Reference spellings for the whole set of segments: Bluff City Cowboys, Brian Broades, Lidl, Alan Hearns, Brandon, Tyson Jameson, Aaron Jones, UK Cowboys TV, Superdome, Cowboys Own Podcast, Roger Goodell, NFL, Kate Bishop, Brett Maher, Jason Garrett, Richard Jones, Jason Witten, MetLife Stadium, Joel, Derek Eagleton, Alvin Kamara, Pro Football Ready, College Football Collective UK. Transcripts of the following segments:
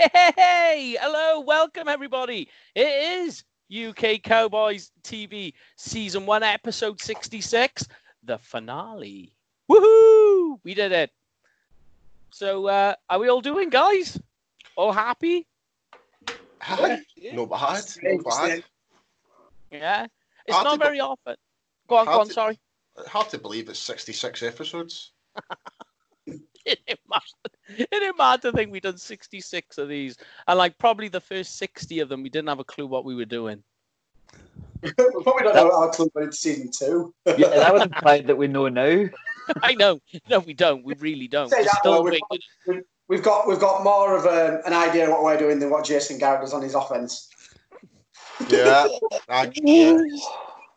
Hey, hello, welcome everybody. It is UK Cowboys TV Season 1, Episode 66, the finale. Woohoo! We did it. So, are we all doing, guys? All happy? Hi. Yeah. No bad. No bad. Yeah. It's hard not very often. Go on, sorry. Hard to believe it's 66 episodes. It didn't matter to think we done 66 of these, and like probably the first 60 of them, we didn't have a clue what we were doing. We probably don't have our clue, but it's season 2. Yeah, that would imply that we know now. I know, no, we don't. We really don't. We've got more of an idea of what we're doing than what Jason Garrett does on his offense. Yeah,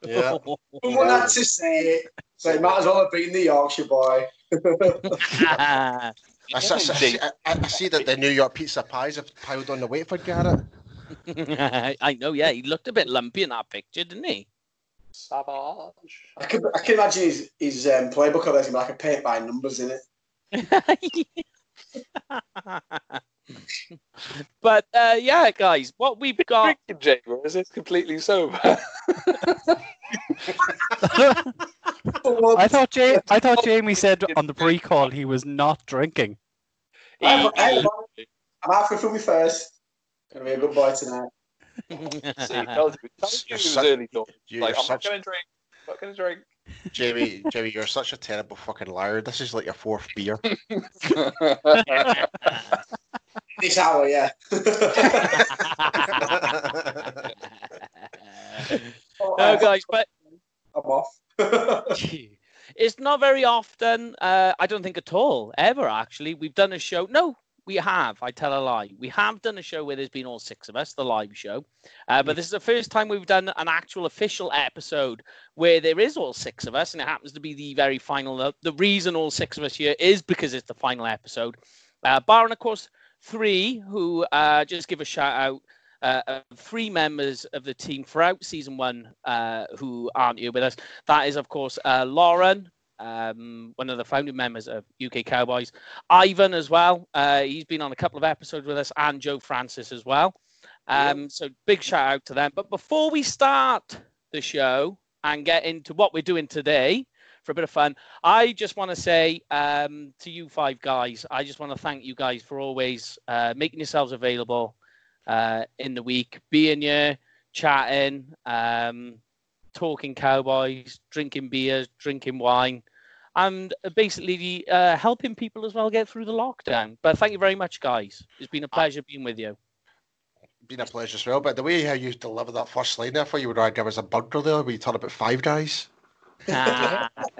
yeah. We wouldn't have to say it, so it might as well have been the Yorkshire boy. I see that the New York pizza pies have piled on the weight for Garrett. I know, yeah. He looked a bit lumpy in that picture, didn't he? Savage. I can imagine his playbook of this, like a paint by numbers in it. But yeah, guys, what we've got. Is it completely sober? I thought Jamie said on the pre-call he was not drinking. I'm halfway through my first. Gonna be a good boy tonight. See, I'm not gonna drink. Jamie, you're such a terrible fucking liar. This is like your 4th beer. This hour, yeah. No, guys, but I'm off. It's not very often, I don't think at all, ever actually, we've done a show. No, we have. I tell a lie. We have done a show where there's been all 6 of us, the live show. But this is the first time we've done an actual official episode where there is all 6 of us, and it happens to be the very final. The reason all 6 of us here is because it's the final episode. Barring, of course, 3 who just give a shout out. 3 members of the team throughout season 1 who aren't here with us. That is, of course, Lauren, one of the founding members of UK Cowboys. Ivan as well. He's been on a couple of episodes with us, and Joe Francis as well. So big shout out to them. But before we start the show and get into what we're doing today for a bit of fun, I just want to say to you 5 guys, I just want to thank you guys for always making yourselves available in the week, being here, chatting, talking Cowboys, drinking beers, drinking wine, and basically helping people as well get through the lockdown. But thank you very much, guys. It's been a pleasure being with you. Been a pleasure as well. But the way how you delivered that first line there, I thought you were going to give us a bunker there. We talked about 5 guys. It's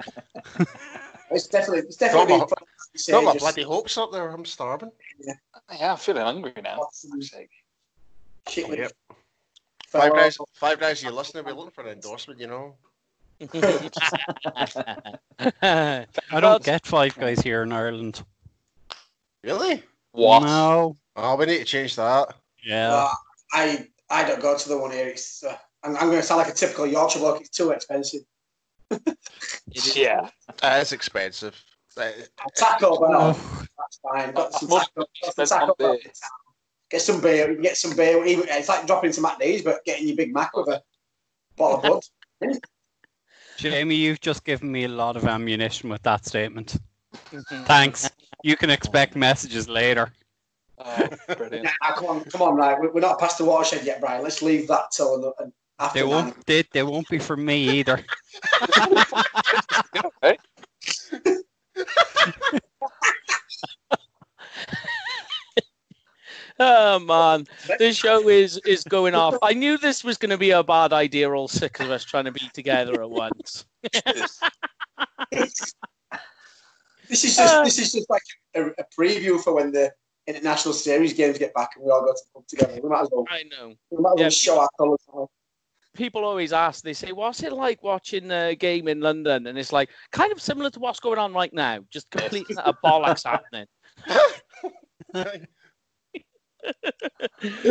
definitely got my bloody hopes up there. I'm starving. Yeah, I'm feeling hungry now. Oh, yep. 5 guys, you're listening. We're looking for an endorsement, you know. I don't get 5 guys here in Ireland. Really? What? No. Oh, we need to change that. Yeah. I don't go to the one here. It's, I'm going to sound like a typical Yorkshire bloke. It's too expensive. Yeah. It's expensive. Taco Bell. That's fine. Get some beer. We can get some beer. It's like dropping into McDee's, but getting your Big Mac with a bottle of blood. Jamie, you've just given me a lot of ammunition with that statement. Thanks. You can expect messages later. Oh, brilliant. Nah, come on, right? We're not past the watershed yet, Brian. Let's leave that till another. They won't be for me either. Okay. Oh man, this show is going off. I knew this was going to be a bad idea, all 6 of us trying to be together at once. This is just like a preview for when the international series games get back and we all go to the pub together. We might as well. I know. We might as well show our colours. People always ask, they say, what's it like watching a game in London? And it's like, kind of similar to what's going on right now. Just complete a bollocks happening.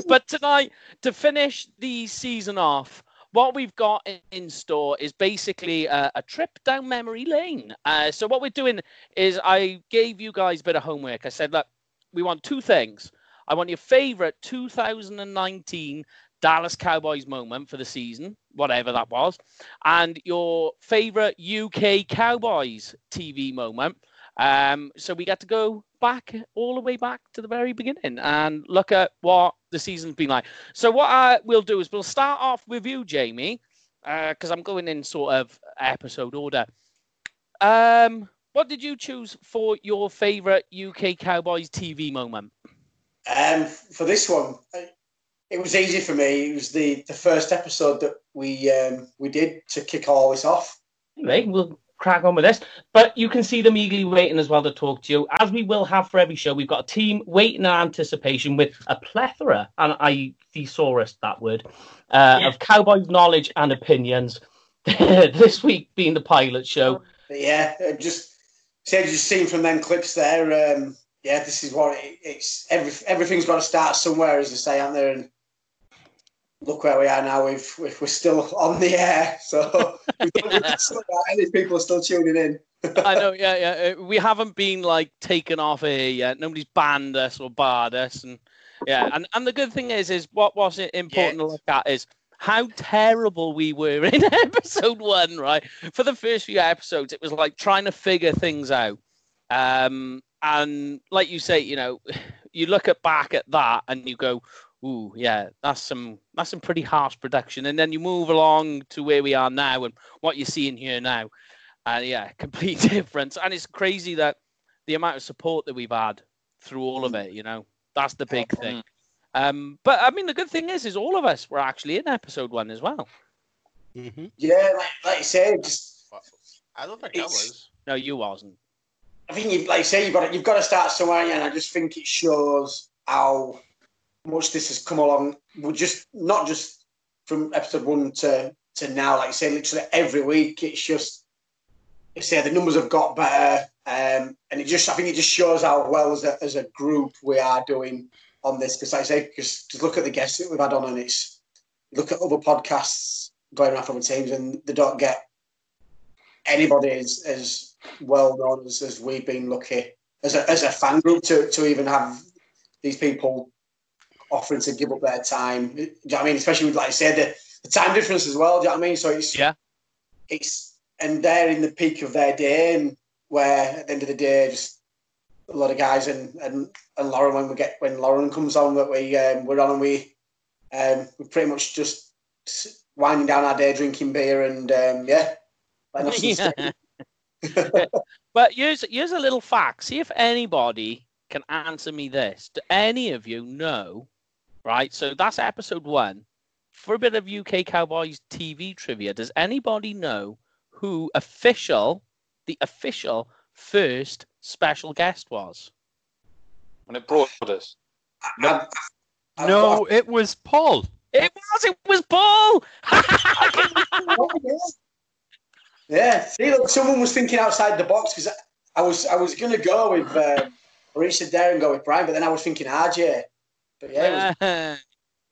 But tonight, to finish the season off, what we've got in store is basically a trip down memory lane. So what we're doing is I gave you guys a bit of homework. I said, look, we want 2 things. I want your favorite 2019 Dallas Cowboys moment for the season, whatever that was, and your favorite UK Cowboys TV moment. So we got to go back all the way back to the very beginning and look at what the season's been like. So what we'll do is we'll start off with you, Jamie, because I'm going in sort of episode order. What did you choose for your favorite UK Cowboys TV moment? For this one, it was easy for me. It was the first episode that we did to kick all this off. Right, we'll crack on with this. But you can see them eagerly waiting as well to talk to you. As we will have for every show, we've got a team waiting in anticipation with a plethora, and I thesaurused that word, of Cowboys knowledge and opinions. This week being the pilot show. But yeah, just seen from them clips there, yeah, this is what it's. Everything's got to start somewhere, as they say, aren't there? And look where we are now. We're still on the air, so any people are still tuning in. I know, yeah. We haven't been like taken off air yet. Nobody's banned us or barred us, and yeah. And the good thing is what was it important to look at is how terrible we were in episode one, right? For the first few episodes, it was like trying to figure things out. And like you say, you know, you look back at that and you go, ooh, yeah, that's some pretty harsh production. And then you move along to where we are now and what you're seeing here now. And yeah, complete difference. And it's crazy that the amount of support that we've had through all of it, you know, that's the big thing. But I mean, the good thing is all of us were actually in episode one as well. Mm-hmm. Yeah, like you say, I don't think I was. No, you wasn't. I think, like you say, you've got to start somewhere, and I just think it shows how much this has come along. We're not just from episode one to now. Like you say, literally every week, it's just, like you say, the numbers have got better, and I think it just shows how well as a group we are doing on this. Because like I say, just look at the guests that we've had on, and look at other podcasts going around from the teams, and they don't get anybody as well known as we've been lucky as a fan group to even have these people offering to give up their time. Do you know what I mean? Especially with, like I said, the time difference as well. Do you know what I mean? So it's and they're in the peak of their day, and where at the end of the day, just a lot of guys and Lauren, when Lauren comes on, that we're on, and we're pretty much just winding down our day, drinking beer, and But here's a little fact. See if anybody can answer me this. Do any of you know, right? So that's episode one. For a bit of UK Cowboys TV trivia, does anybody know who the official first special guest was? When it brought us. No, it was Paul. It was Paul. Yeah, see, look, someone was thinking outside the box, because I was going to go with Arisa there and go with Brian, but then I was thinking RJ. But yeah,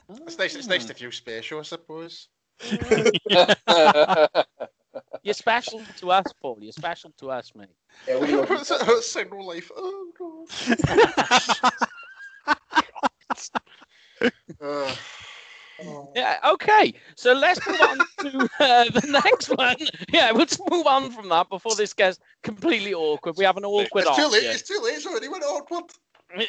it's nice to feel special, I suppose. You're special to us, Paul. You're special to us, mate. Yeah, we are single life. Oh, God. God. Yeah, okay, so let's move on to the next one. Yeah, we'll just move on from that before this gets completely awkward. We have an awkward off. It's too late, it's already went awkward.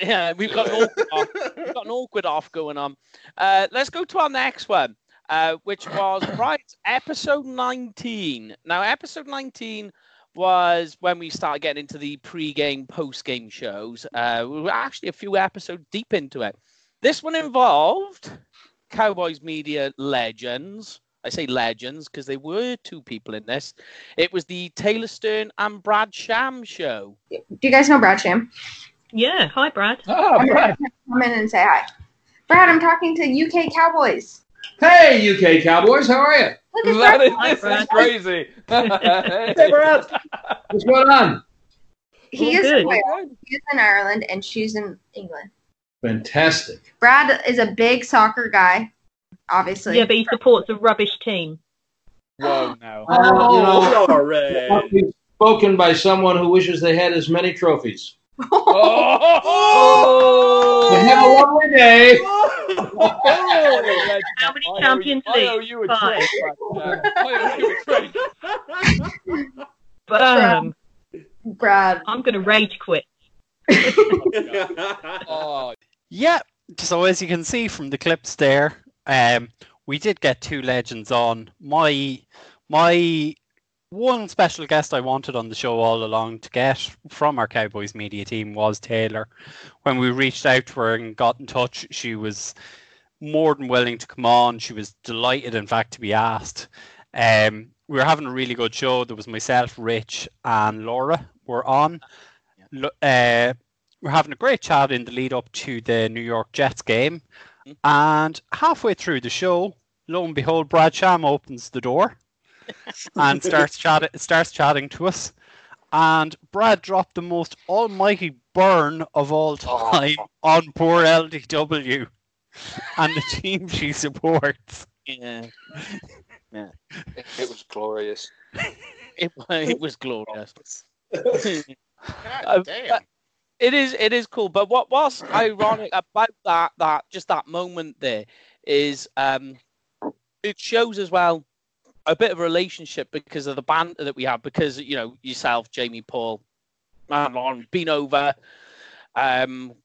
Yeah, we've got an awkward off going on. Let's go to our next one, which was, right, episode 19. Now, episode 19 was when we started getting into the pre-game, post-game shows. We were actually a few episodes deep into it. This one involved Cowboys media legends. I say legends because there were two people in this. It was the Taylor Stern and Brad Sham show. Do you guys know Brad Sham? Yeah. Hi, Brad. Oh, Brad. Come in and say hi. Brad, I'm talking to UK Cowboys. Hey, UK Cowboys. How are you? Look at Brad. This is crazy. Hey, Brad. What's going on? He's in Ireland and she's in England. Fantastic. Brad is a big soccer guy, obviously. Yeah, but he supports a rubbish team. Oh, no. Oh, you know, spoken by someone who wishes they had as many trophies. Oh! We have a lovely day. How many champions league? I owe you a drink. Brad. I'm going to rage quit. Yeah, so as you can see from the clips there, we did get two legends on. My one special guest I wanted on the show all along to get from our Cowboys media team was Taylor. When we reached out to her and got in touch, she was more than willing to come on. She was delighted, in fact, to be asked. We were having a really good show. There was myself, Rich, and Laura were on. We're having a great chat in the lead up to the New York Jets game. And halfway through the show, lo and behold, Brad Sham opens the door and starts chatting to us. And Brad dropped the most almighty burn of all time on poor LDW and the team she supports. Yeah. Yeah. It was glorious. It was glorious. God damn. It is cool. But what was ironic about that moment there is it shows as well a bit of a relationship because of the banter that we have, because, you know, yourself, Jamie, Paul, and Lauren been over,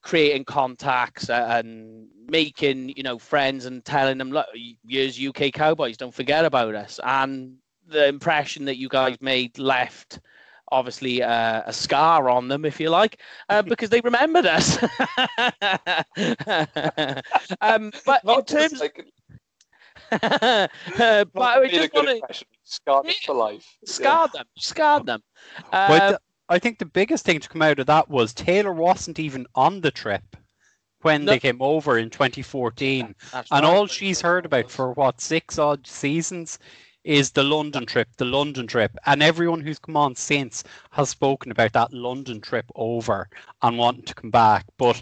creating contacts and making, you know, friends and telling them, look, here's UK Cowboys, don't forget about us. And the impression that you guys made left obviously a scar on them, if you like, because they remembered us. But not in terms... but I just want to scarred them. But I think the biggest thing to come out of that was Taylor wasn't even on the trip when they came over in 2014, and all she's heard about for what, 6 odd seasons is the London trip, and everyone who's come on since has spoken about that London trip over and wanting to come back. But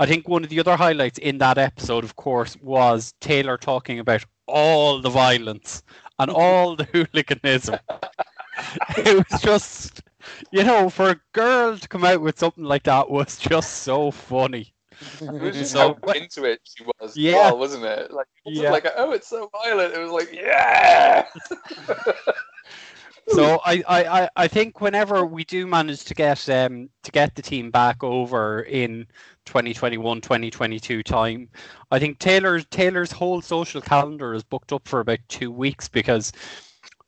I think one of the other highlights in that episode, of course, was Taylor talking about all the violence and all the hooliganism. It was just, you know, for a girl to come out with something like that was just so funny. It was just so into it she was, yeah, well, wasn't it? Like, it wasn't like, oh, it's so violent. It was like, yeah. So I think whenever we do manage to get the team back over in 2021, 2022 time, I think Taylor's whole social calendar is booked up for about 2 weeks because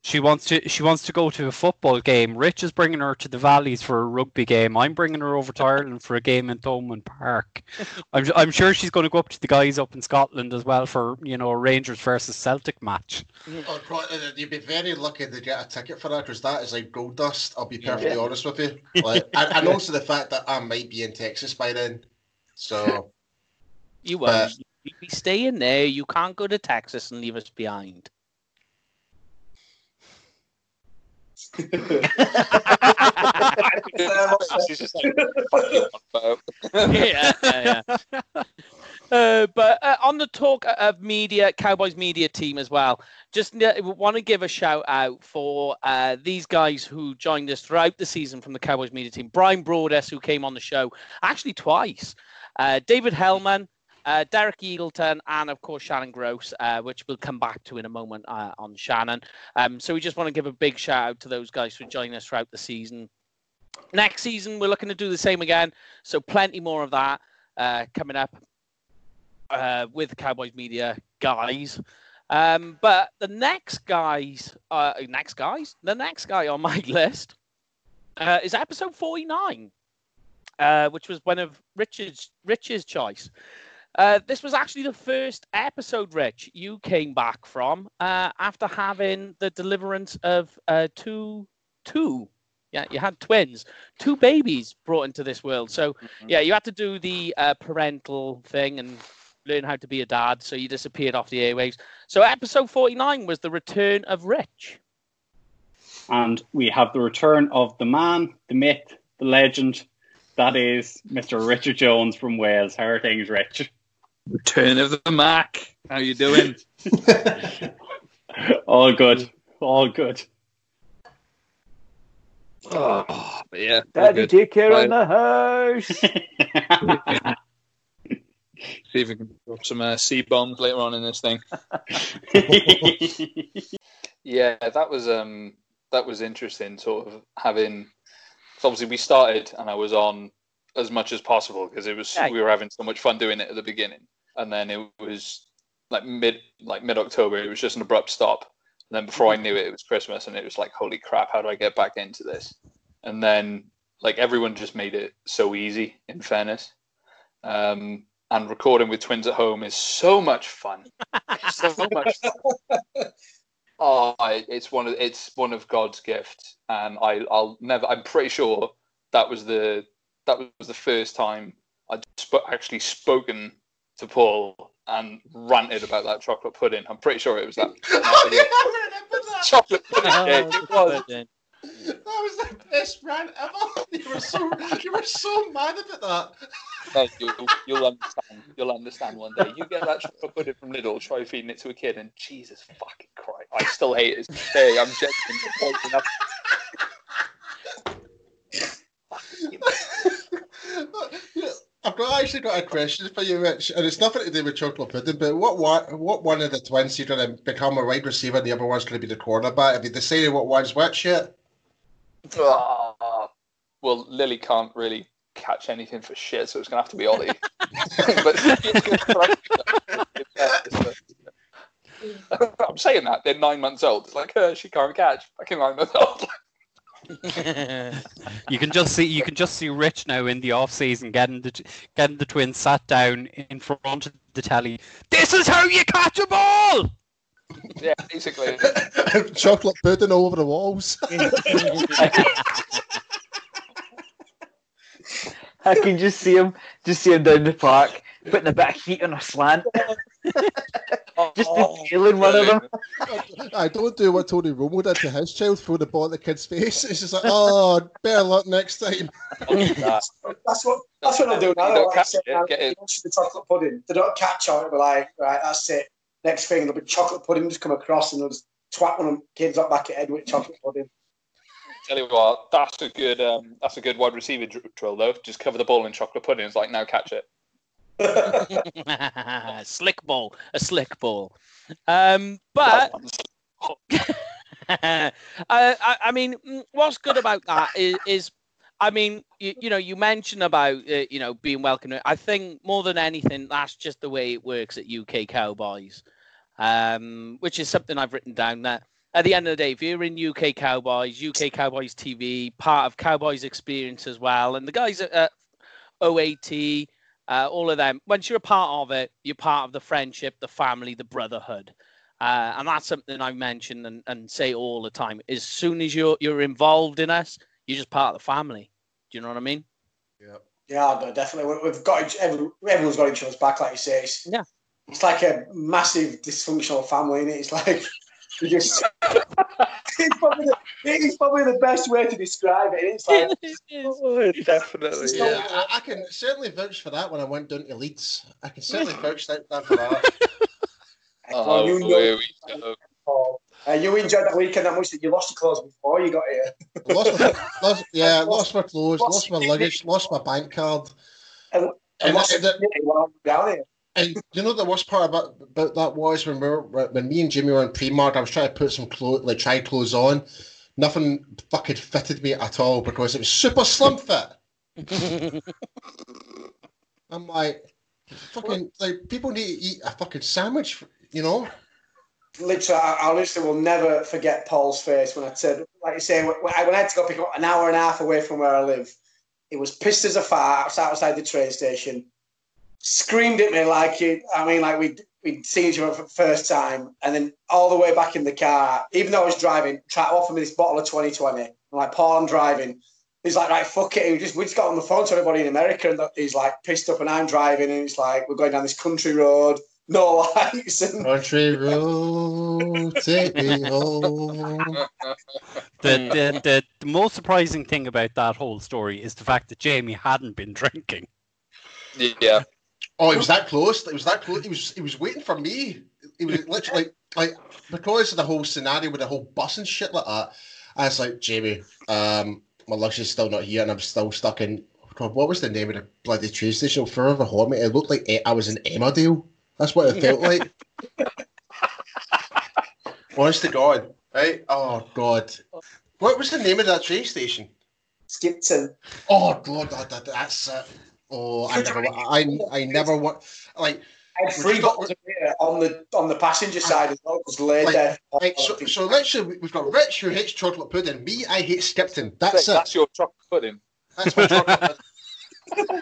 she wants to go to a football game. Rich is bringing her to the Valleys for a rugby game. I'm bringing her over to Ireland for a game in Thomond Park. I'm sure she's going to go up to the guys up in Scotland as well for, you know, a Rangers versus Celtic match. Oh, probably, you'd be very lucky to get a ticket for that, because that is like gold dust, I'll be perfectly honest with you. Like, and also the fact that I might be in Texas by then. So you won't. You'd be staying there. You can't go to Texas and leave us behind. But on the talk of media, Cowboys media team as well, just want to give a shout out for these guys who joined us throughout the season from the Cowboys media team. Brian Broades, who came on the show actually twice, David Hellman, Derek Eagleton, and of course Shannon Gross, which we'll come back to in a moment on Shannon. So we just want to give a big shout out to those guys for joining us throughout the season. Next season, we're looking to do the same again. So plenty more of that coming up with Cowboys media guys. But the next guy on my list is episode 49, which was one of Rich's choice. This was actually the first episode, Rich, you came back from after having the deliverance of two. Yeah, you had twins, two babies brought into this world. So, yeah, you had to do the parental thing and learn how to be a dad. So you disappeared off the airwaves. So episode 49 was the return of Rich. And we have the return of the man, the myth, the legend. That is Mr. Richard Jones from Wales. How are things, Rich? Return of the Mac. How you doing? All good. Oh, yeah. Daddy, take care on the house. See if we can drop some C bombs later on in this thing. Yeah, that was interesting. Sort of having, obviously we started and I was on as much as possible because it was we were having so much fun doing it at the beginning, and then it was mid October. It was just an abrupt stop. And then before I knew it, it was Christmas, and it was like, holy crap, how do I get back into this? And then, everyone just made it so easy, in fairness. And recording with twins at home is so much fun. So much fun. Oh, it's one of God's gifts. And I'm pretty sure that was the first time I'd actually spoken to Paul and ranted about that chocolate pudding. I'm pretty sure it was that. Oh, yeah, I remember that. Chocolate pudding. That was the best rant ever. You were so mad about that. No, you'll understand. You'll understand one day. You get that chocolate pudding from Lidl, try feeding it to a kid, and Jesus fucking Christ. I still hate it. Hey, I'm joking. I've actually got a question for you, Rich, and it's nothing to do with chocolate pudding, but what one of the twins you're going to become a wide receiver and the other one's going to be the cornerback? Have you decided what one's which yet? Well, Lily can't really catch anything for shit, so it's going to have to be Ollie. But I'm saying that, they're 9 months old. It's like, she can't catch. Fucking 9 months old. You can just see Rich now in the off season getting the twins sat down in front of the telly. This is how you catch a ball. Yeah, basically. Chocolate pudding all over the walls. I can just see him down the park, putting a bit of heat on a slant. Just killing one of them. I don't do what Tony Romo did to his child, throw the ball at the kid's face. It's just like, better luck next time. That's what I do now. The chocolate pudding. They don't catch on it, but right, that's it. Next thing, there'll be chocolate pudding just come across and they'll just twat one of them kids up back at head with chocolate pudding. Tell you what, that's a good wide receiver drill though. Just cover the ball in chocolate pudding. It's like, now catch it. A slick ball. But I mean, what's good about that is I mean, you mentioned about being welcomed. I think more than anything, that's just the way it works at UK Cowboys, which is something I've written down. That at the end of the day, if you're in UK Cowboys TV, part of Cowboys Experience as well, and the guys at OAT. All of them, once you're a part of it, you're part of the friendship, the family, the brotherhood. And that's something I mention and say all the time. As soon as you're involved in us, you're just part of the family. Do you know what I mean? Yeah. Yeah, definitely. We've got everyone's got each other's back, like you say. It's like a massive dysfunctional family, isn't it? It's like, you just... It's probably the best way to describe it. It's like, definitely. It's not, yeah. I can certainly vouch for that when I went down to Leeds. I can certainly vouch that for that. Oh, you enjoyed that weekend that much that you lost your clothes before you got here. Lost my clothes, lost my luggage, lost my bank card. And lost it while I'm down here. And you know the worst part about that was when me and Jimmy were in Primark, I was trying to put some clothes on. Nothing fucking fitted me at all because it was super slim fit. I'm like, fucking, people need to eat a fucking sandwich, you know? Literally, I will never forget Paul's face when I said, like you say, when I had to go pick up an hour and a half away from where I live, it was pissed as a fart outside the train station. Screamed at me we'd seen each other for the first time, and then all the way back in the car, even though I was driving, tried to offer me this bottle of 2020. I'm like, Paul, I'm driving. He's like, right, fuck it. We just got on the phone to everybody in America, and he's like pissed up, and I'm driving, and it's like, we're going down this country road, no lights. And... Country road, take me home. The most surprising thing about that whole story is the fact that Jamie hadn't been drinking. Yeah. Oh, it was that close. He was waiting for me. He was literally because of the whole scenario with the whole bus and shit like that. I was like, Jamie, my luggage is still not here, and I'm still stuck in, God, what was the name of the bloody train station? Forever haunt me. It looked like I was in Emmerdale. That's what it felt like. Honest to God, right? Oh, God. What was the name of that train station? Skipton. Oh, God, that's it. Oh, I never want, like... I had three bottles of beer on the passenger side as well, just laid there. So literally, we've got Rich, who hates chocolate pudding. Me, I hate Skipton. That's it. That's your chocolate pudding. That's my chocolate pudding.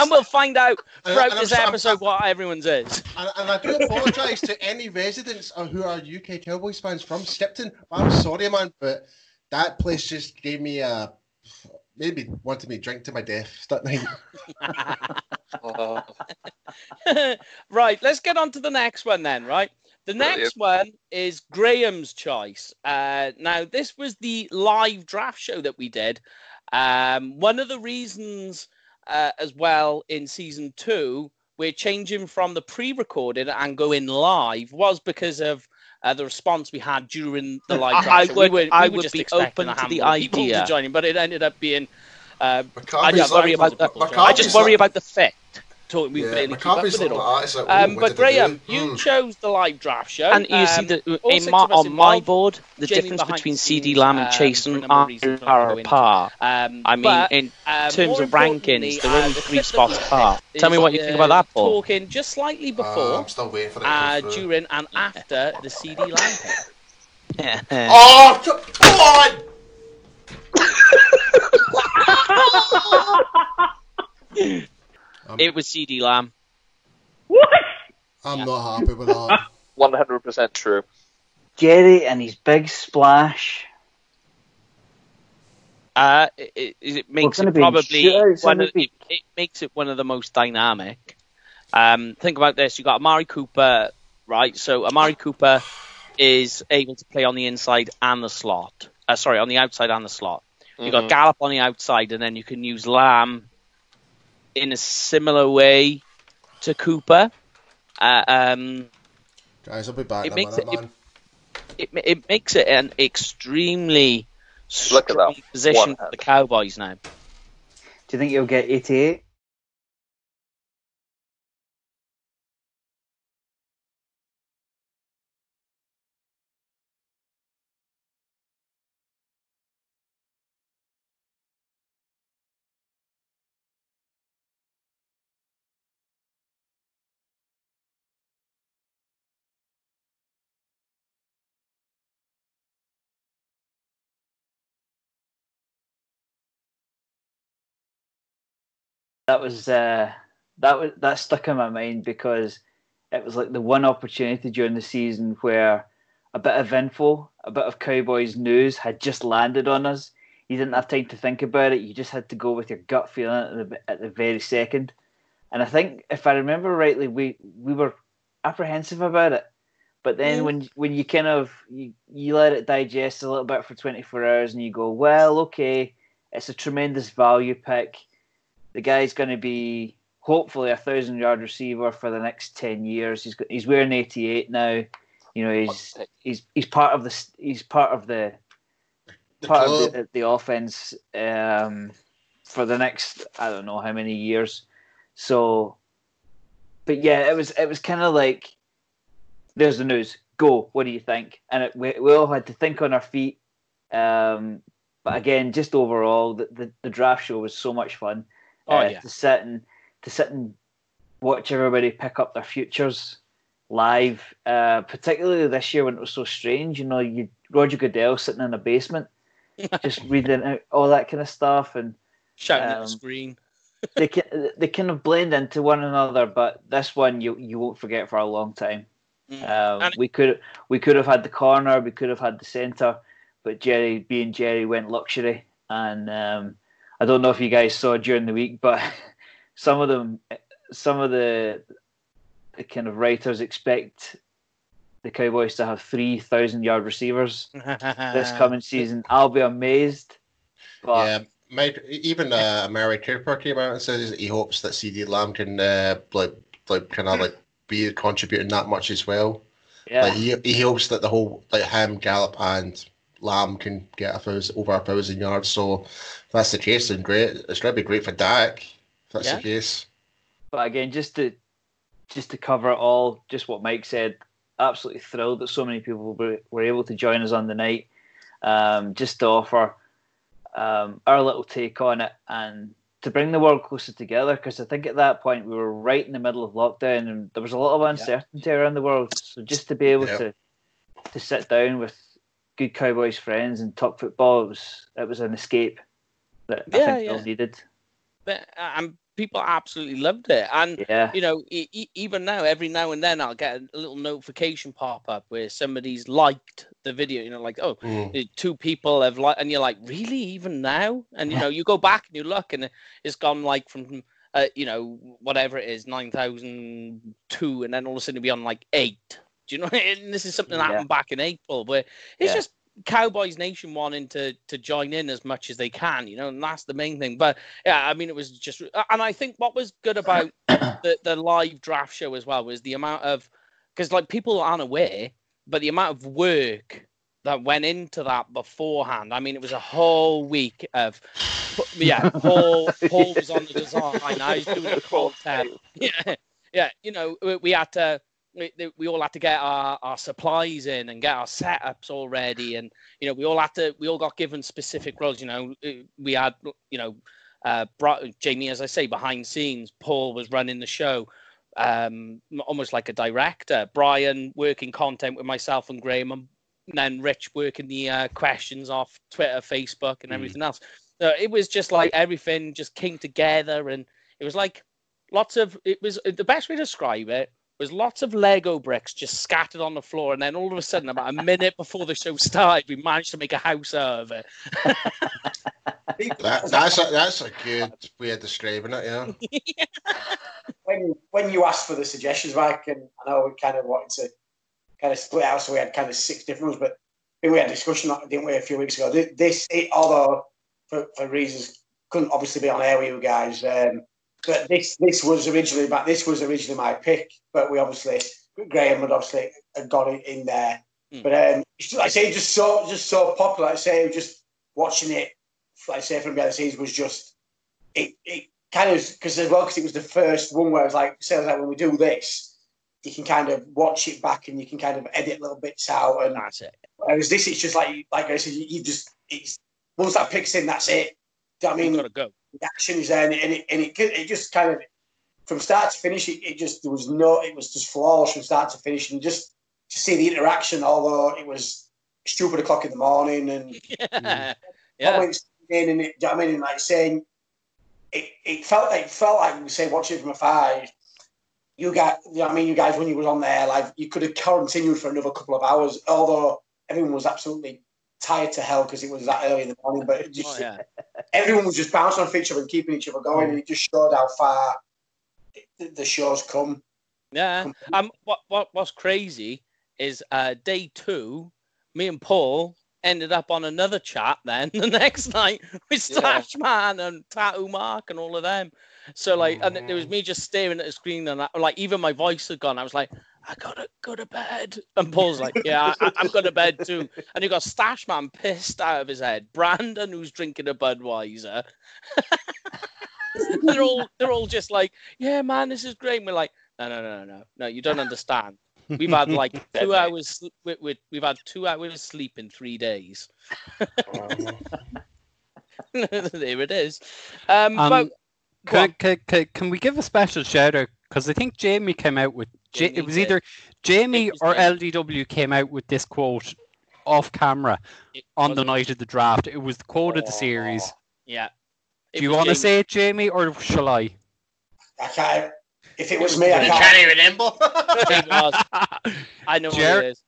And we'll find out throughout this episode what everyone's is. And I do apologise to any residents who are UK Cowboys fans from Skipton. I'm sorry, man, but that place just gave me a... Maybe wanted me to drink to my death that night. Right, let's get on to the next one then, right? The next one is Graham's choice. Now, this was the live draft show that we did. One of the reasons as well in season 2, we're changing from the pre-recorded and going live, was because of the response we had during the live draft. I would be open to the idea to join him, but it ended up being. I just worry about the fit. But Graham, you chose the live draft show, and you see on my board the difference between CD Lamb and Chase and are apart. I mean, in terms of rankings, they're only 3 spots apart. Tell me what you think about that, Paul. Talking just slightly before, I'm still waiting for that, during, and after the CD Lamb pick. Oh, come on! It was CD Lamb. What? I'm not happy with that. 100% true. Jerry and his big splash. It makes it one of the most dynamic. Think about this: you got Amari Cooper, right? So Amari Cooper is able to play on the inside and the slot. Sorry, on the outside and the slot. You got Gallup on the outside, and then you can use Lamb in a similar way to Cooper. Guys, I'll be back. It makes it an extremely strong position for the Cowboys now. Do you think you'll get 88? That stuck in my mind because it was like the one opportunity during the season where a bit of info, a bit of Cowboys news had just landed on us. You didn't have time to think about it. You just had to go with your gut feeling at the very second. And I think, if I remember rightly, we were apprehensive about it. But then when you kind of you let it digest a little bit for 24 hours and you go, well, okay, it's a tremendous value pick. The guy's going to be, hopefully, a 1,000-yard receiver for the next 10 years. He's wearing 88 now. You know, he's part of the the offense for the next, I don't know how many years. So, but yeah, it was kind of like, there's the news. Go. What do you think? And we all had to think on our feet. But again, just overall, the draft show was so much fun. To sit and watch everybody pick up their futures live, particularly this year when it was so strange. You know, Roger Goodell sitting in a basement, just reading out all that kind of stuff and shouting at the screen. they kind of blend into one another, but this one you won't forget for a long time. We could have had the corner, we could have had the centre, but Jerry being Jerry went luxury and. I don't know if you guys saw during the week, but some of the kind of writers expect the Cowboys to have 3,000-yard receivers this coming season. I'll be amazed. But... Yeah, even Mary Cooper came out and says he hopes that CD Lamb can be contributing that much as well. Yeah, he hopes that the whole Ham, Gallup, and Lamb can get over 1,000 yards. So if that's the case, then great. It's going to be great for Dak if that's the case. But again, just to cover it all, just what Mike said, absolutely thrilled that so many people were able to join us on the night, just to offer our little take on it and to bring the world closer together, because I think at that point we were right in the middle of lockdown and there was a lot of uncertainty around the world. So just to be able to sit down with good Cowboys friends and talk football, it was an escape that I think we all needed. But people absolutely loved it. And, you know, even now, every now and then I'll get a little notification pop up where somebody's liked the video, you know, like, oh, two people have liked, and you're like, really, even now? And, you know, you go back and you look and it's gone like from, you know, whatever it is, 9,002, and then all of a sudden it'll be on like 8. Do you know? And this is something that happened back in April, where it's just Cowboys Nation wanting to join in as much as they can, you know, and that's the main thing. But yeah, I mean, it was just, and I think what was good about the live draft show as well was the amount of, because like people aren't aware, but the amount of work that went into that beforehand. I mean, it was a whole week of Paul was on the design, I was doing the content, you know, we all had to get our supplies in and get our setups all ready, and you know we all got given specific roles. You know, we had, you know, Jamie, as I say, behind scenes. Paul was running the show, almost like a director. Brian working content with myself and Graham, and then Rich working the questions off Twitter, Facebook, and everything else. So it was just like everything just came together, and it was like lots of. It was the best way to describe it. Was lots of Lego bricks just scattered on the floor, and then all of a sudden, about a minute before the show started, we managed to make a house out of it. that's a good way of describing it, When you asked for the suggestions, Mike, and I know we kind of wanted to kind of split out, so we had kind of 6 different ones, but I think we had a discussion, didn't we, a few weeks ago? Although for reasons couldn't obviously be on air with you guys. But this was originally my pick, but we obviously Graham had obviously got it in there. But like I say, just so popular. Like I say, just watching it, like I say, from behind the scenes was just it kind of, because as well, because it was the first one where I was like, so like when we do this, you can kind of watch it back and you can kind of edit little bits out, and that's it. Whereas this, it's just like I said, you just it's once that pick's in, that's it. Do you know what I mean? You've got to go. The action is there, and it just kind of from start to finish. It was just flawless from start to finish, and just to see the interaction. Although it was stupid o'clock in the morning, and comments in, and it, do you know what I mean, and like saying it felt like we say watching it from afar. You got, you know what I mean, you guys when you was on there, like you could have continued for another couple of hours. Although everyone was absolutely tired to hell because it was that early in the morning, but it just. Everyone was just bouncing off each other and keeping each other going, and it just showed how far the show's come. Yeah. What's crazy is day 2, me and Paul ended up on another chat then the next night with Stash Man and Tattoo Mark and all of them. So like, and there was me just staring at the screen, and like even my voice had gone. I was like, I gotta go to bed. And Paul's like, yeah, I'm going to bed too. And you got Stash Man pissed out of his head. Brandon, who's drinking a Budweiser. they're all just like, yeah, man, this is great. And we're like, no, you don't understand. We've had like 2 hours. We've had 2 hours sleep in 3 days. There it is. Can we give a special shout out? Because I think Jamie came out with LDW came out with this quote off camera on the night of the draft. It was the quote of the series. Yeah. Do you want to say it, Jamie, or shall I? I can't. If it was me, I can't even remember. It was. I know what it is.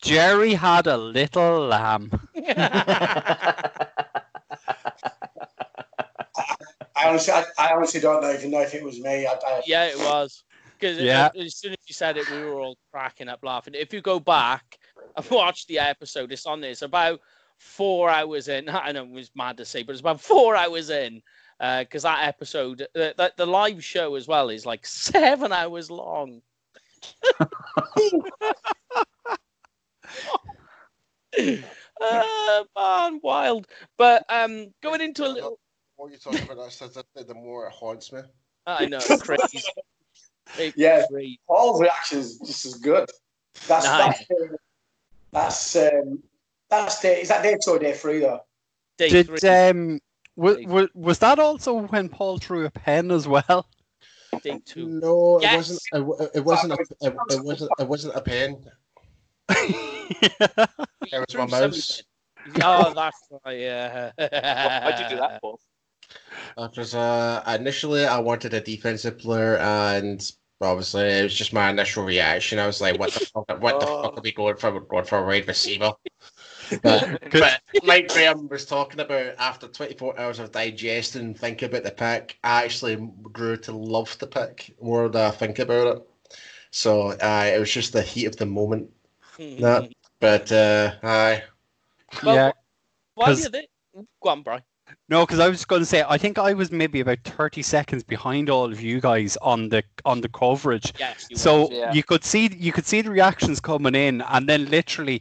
Jerry had a little lamb. I honestly don't even know if it was me. Yeah, it was. Because as soon as you said it, we were all cracking up laughing. If you go back and watch the episode, it's on there. It's about 4 hours in. I know it was mad to say, but it's about 4 hours in. Because that episode, the live show as well, is like 7 hours long. Man, wild. But going into a little... The more you talk about that, the more it haunts me. I know, it's crazy. It's crazy. Paul's reaction is just as good. That's nice. That's day. Is that day two or day three though? Day three. Was that also when Paul threw a pen as well? Day two. No, yes. It wasn't a pen. It was my mouse. Oh, that's right. Yeah. Why'd you do that, Paul? Because initially I wanted a defensive player, and obviously it was just my initial reaction. I was like, "What the fuck? What the fuck are we going for a wide receiver?" But like Graham was talking about, after 24 hours of digesting and thinking about the pick, I actually grew to love the pick more than I think about it. So it was just the heat of the moment. That, but aye. Well, yeah. Why did it? Go on, Brian. No, because I was going to say, I think I was maybe about 30 seconds behind all of you guys on the coverage. Yes, you could see the reactions coming in, and then literally,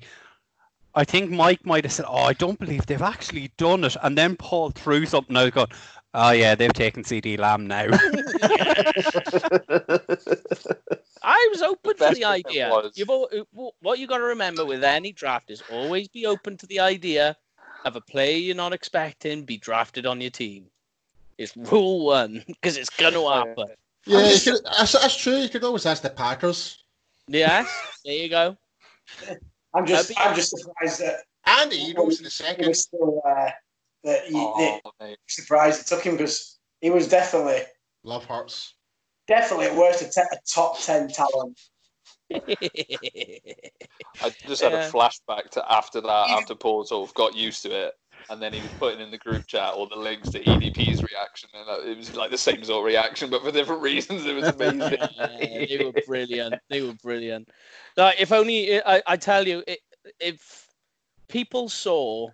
I think Mike might have said, "Oh, I don't believe they've actually done it," and then Paul threw something out going, "Oh yeah, they've taken CD Lamb now." I was open to the idea. What you got to remember with any draft is always be open to the idea of a player you're not expecting be drafted on your team. It's rule one, because it's going to happen. Yeah, that's true. You could always ask the Packers. Yes, there you go. I'm just surprised that Andy, you know, in the second, still, surprised it took him, because he was definitely love hearts. Definitely worth a top 10 talent. I just had a flashback to after Paul sort of got used to it, and then he was putting in the group chat all the links to EDP's reaction, and it was like the same sort of reaction, but for different reasons. It was amazing. They were brilliant. Like, if only I tell you, if people saw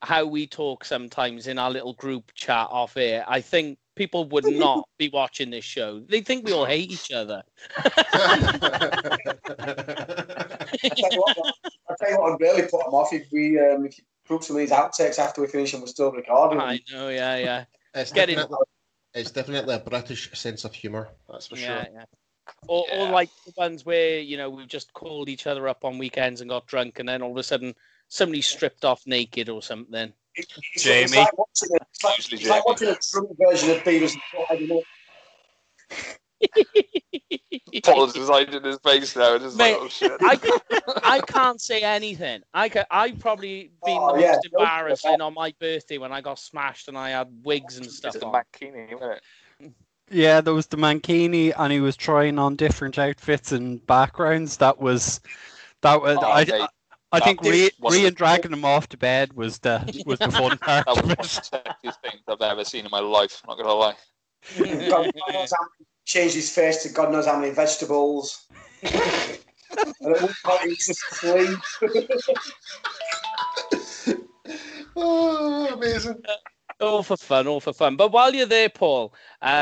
how we talk sometimes in our little group chat off air, I think people would not be watching this show. They think we all hate each other. I'll tell you what, I'd barely put them off if you prove some of these outtakes after we finish and we're still recording. I know, yeah. It's definitely a British sense of humour, that's for sure. Yeah. Or like the ones where, you know, we've just called each other up on weekends and got drunk, and then all of a sudden somebody stripped off naked or something. Jamie. It's like watching a true version of Beavis and Butthead. Paul's just hiding his face now. Just mate, like, oh, shit. I can't say anything. I've probably been the most embarrassing on my birthday when I got smashed and I had wigs and stuff on. Mankini, wasn't it? Yeah, there was the Mankini, and he was trying on different outfits and backgrounds. That was. I think and dragging him off to bed was the fun part. That was one of the sexiest things I've ever seen in my life. I'm not gonna lie. God knows how many, changed his face to God knows how many vegetables. And at one point he was asleep. Oh, amazing! All for fun. But while you're there, Paul,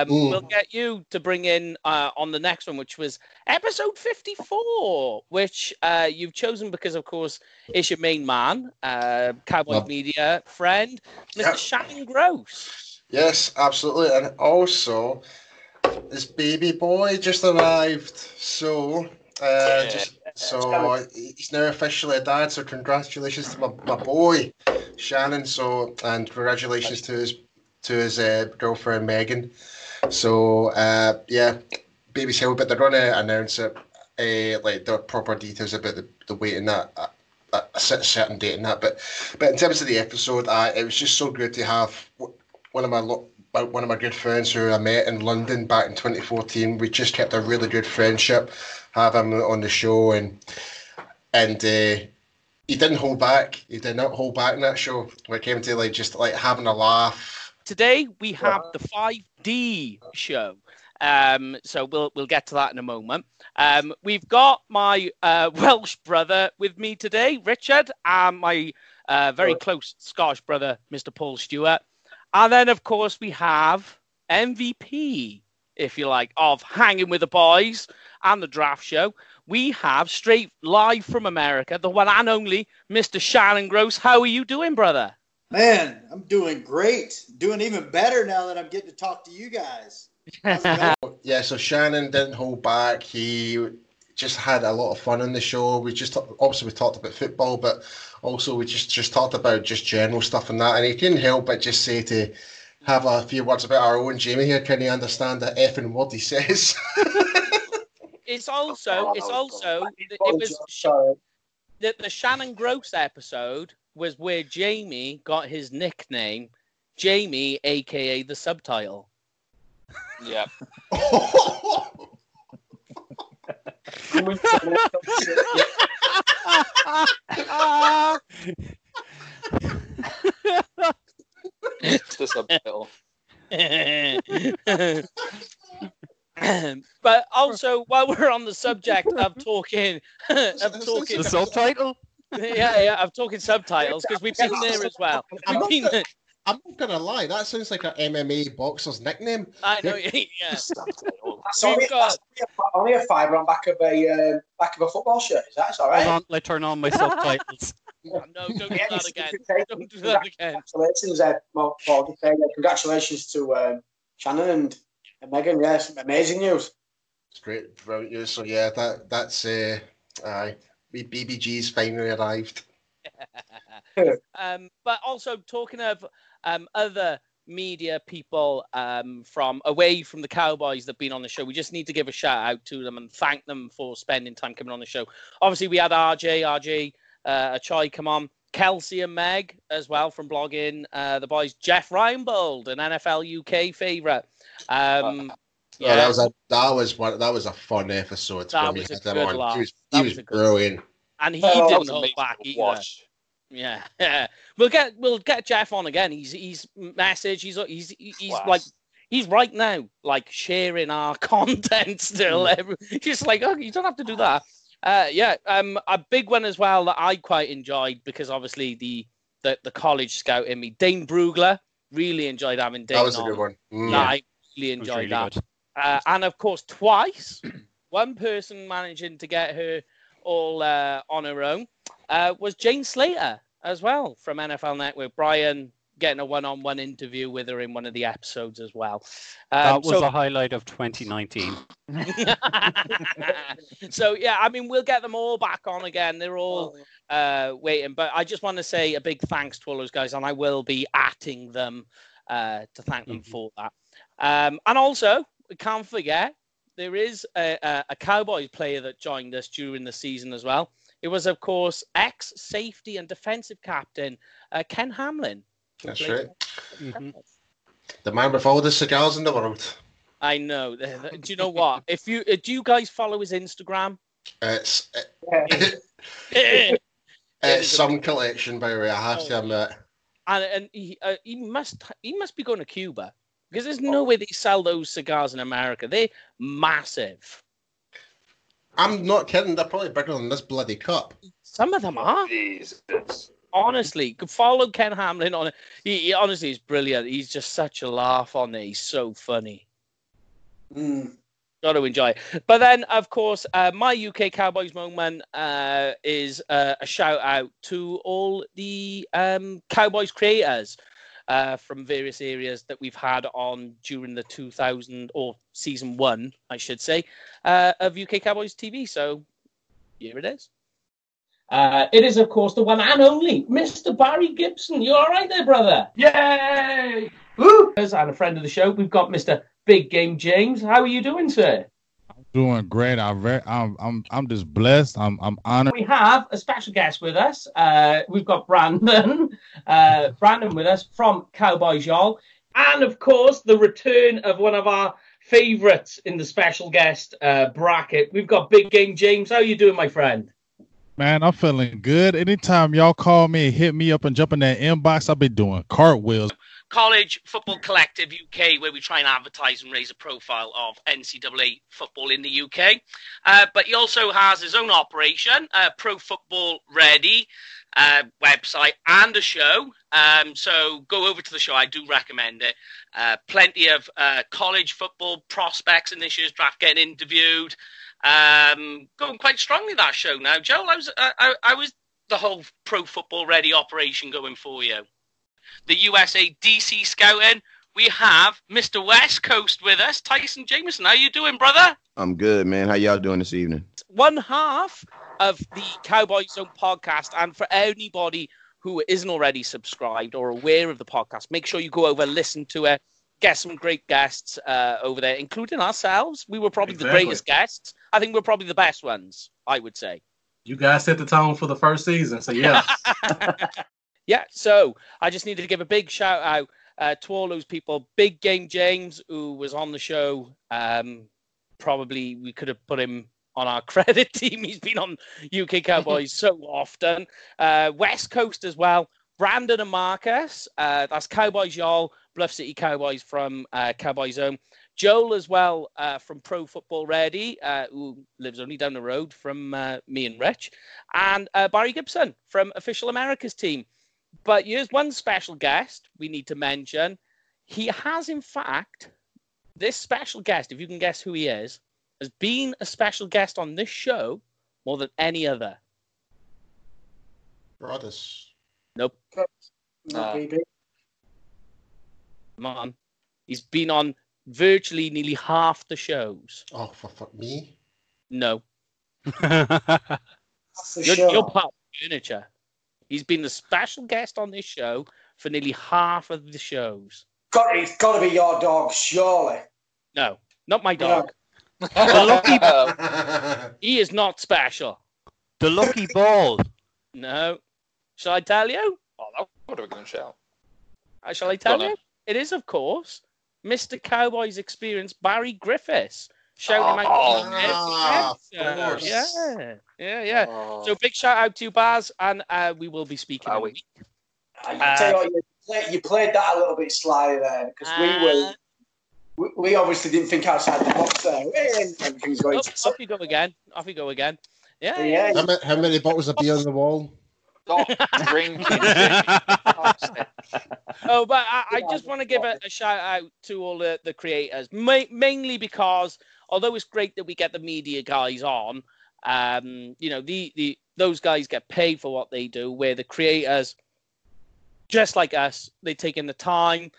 we'll get you to bring in on the next one, which was episode 54, which you've chosen because, of course, it's your main man, Cowboys media friend, Mr. Shannon Gross. Yes, absolutely. And also, this baby boy just arrived. So he's now officially a dad, so congratulations to my boy Shannon. And congratulations to his girlfriend Megan. So baby's hell, but they're going to announce it, like the proper details about the weight and that, a certain date and that. But in terms of the episode, it was just so good to have one of my good friends who I met in London back in 2014. We just kept a really good friendship, have him on the show, and he didn't hold back. He did not hold back in that show when it came to like having a laugh. Today we have the 5D show. So we'll get to that in a moment. We've got my Welsh brother with me today, Richard, and my very close Scottish brother, Mr. Paul Stewart. And then, of course, we have MVP, if you like, of Hanging with the Boys and the Draft Show, we have straight live from America, the one and only Mr. Shannon Gross. How are you doing, brother? Man, I'm doing great. Doing even better now that I'm getting to talk to you guys. Yeah, so Shannon didn't hold back. He just had a lot of fun on the show. We just obviously we talked about football, but also we just talked about just general stuff and that. And he couldn't help but just say to have a few words about our own Jamie here. Can he understand the effing word he says? It was the Shannon Gross episode was where Jamie got his nickname, Jamie, aka the subtitle. Yeah. It's the subtitle. But also, while we're on the subject of talking, the subtitle. Yeah, I'm talking subtitles because we've been there as well. I'm not gonna lie, that sounds like an MMA boxer's nickname. I know, yeah. So only a fiver on back of a football shirt. Is that all right? Hold on, let me turn on my subtitles. No, don't do that again. Don't do that again. Congratulations, Paul. Congratulations to Shannon and Megan. Yes, amazing news. It's great, brilliant news. So yeah, that's aye. BBG's finally arrived. But also talking of other media people from away from the Cowboys that've been on the show, we just need to give a shout out to them and thank them for spending time coming on the show. Obviously, we had Achai come on, Kelsey and Meg as well from Blogging The Boys, Jeff Reinbold, an NFL UK favourite. Yeah, that was a fun episode. That was a good laugh. He was brilliant, and he didn't hold back either. Yeah, we'll get Jeff on again. He's right now like sharing our content still. Just like, oh, you don't have to do that. A big one as well that I quite enjoyed because obviously the college scout in me, Dane Brugler, really enjoyed having Dane. That was on. A good one. Mm. Yeah, I really enjoyed that. Good. And of course, twice, one person managing to get her all on her own was Jane Slater as well from NFL Network. Brian getting a one-on-one interview with her in one of the episodes as well. That was a highlight of 2019. So, yeah, I mean, we'll get them all back on again. They're all waiting. But I just want to say a big thanks to all those guys, and I will be atting them to thank them for that. And also, we can't forget there is a Cowboys player that joined us during the season as well. It was, of course, ex-safety and defensive captain Ken Hamlin. That's right. The man with all the cigars in the world. I know. Do you know what? If you do, you guys follow his Instagram? It's some collection, by the way. I have to admit. And he must be going to Cuba. Because there's no way they sell those cigars in America. They're massive. I'm not kidding. They're probably bigger than this bloody cup. Some of them are. Jesus. Honestly, follow Ken Hamlin on it. He honestly is brilliant. He's just such a laugh on it. He's so funny. Got to enjoy it. But then, of course, my UK Cowboys moment is a shout out to all the Cowboys creators. From various areas that we've had on during the 2000 or season one, I should say, of UK Cowboys TV. So here it is. It is, of course, the one and only Mr. Barry Gibson. You all right there, brother? Yay! Woo! And a friend of the show, we've got Mr. Big Game James. How are you doing, sir? I'm doing great. I'm just blessed. I'm honored. We have a special guest with us. We've got Brandon. Brandon with us from Cowboys Y'all. And, of course, the return of one of our favourites in the special guest bracket. We've got Big Game James. How are you doing, my friend? Man, I'm feeling good. Anytime y'all call me and hit me up and jump in that inbox, I'll be doing cartwheels. College Football Collective UK, where we try and advertise and raise a profile of NCAA football in the UK. But he also has his own operation, Pro Football Ready, website and a show. So go over to the show. I do recommend it. Plenty of college football prospects in this year's draft getting interviewed. Going quite strongly that show now. Joel, I was the whole Pro Football Ready operation going for you. The USA DC scouting. We have Mr. West Coast with us, Tyson Jameson. How you doing, brother? I'm good, man. How y'all doing this evening? One half of the Cowboys Own Podcast, and for anybody who isn't already subscribed or aware of the podcast, make sure you go over, listen to it, get some great guests over there, including ourselves. We were probably the greatest guests. I think we're probably the best ones, I would say. You guys set the tone for the first season, so yeah. Yeah, so I just needed to give a big shout out to all those people. Big Game James, who was on the show, probably we could have put him on our credit team. He's been on UK Cowboys so often. West Coast as well. Brandon and Marcus, that's Cowboys Y'all, Bluff City Cowboys from Cowboys Zone. Joel as well from Pro Football Ready, who lives only down the road from me and Rich. And Barry Gibson from Official America's Team. But here's one special guest we need to mention. He has, in fact, this special guest, if you can guess who he is, has been a special guest on this show more than any other. Brothers. Nope. Come on. He's been on virtually nearly half the shows. Oh, for fuck me. No. You're part of the furniture. He's been the special guest on this show for nearly half of the shows. It's got to be your dog, surely. No, not my dog. No. The lucky ball. He is not special. The lucky ball. No. Shall I tell you? Oh, what are we going to shout? Shall I tell you? It is, of course, Mr. Cowboys Experience, Barry Griffiths. Shouting out. Yeah. Oh. So big shout out to you, Baz, and we will be speaking. You played that a little bit slyly there, because we obviously didn't think outside the box there. Off you go again. Yeah. How many bottles of beer on the wall? Stop drinking. Oh, but I just want to give a shout out to all the creators, mainly because, although it's great that we get the media guys on, you know, those guys get paid for what they do, where the creators, just like us, they take in the time,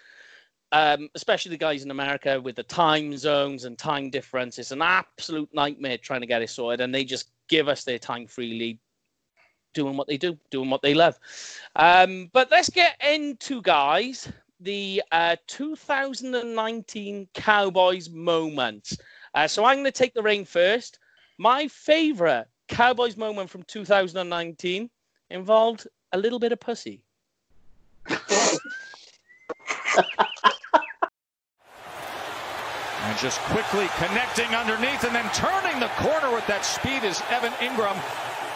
especially the guys in America with the time zones and time difference. It's an absolute nightmare trying to get it sorted, and they just give us their time freely, doing what they do, doing what they love. But let's get into, guys, the 2019 Cowboys moments. So I'm going to take the reign first. My favourite Cowboys moment from 2019 involved a little bit of pussy. And just quickly connecting underneath and then turning the corner with that speed is Evan Ingram.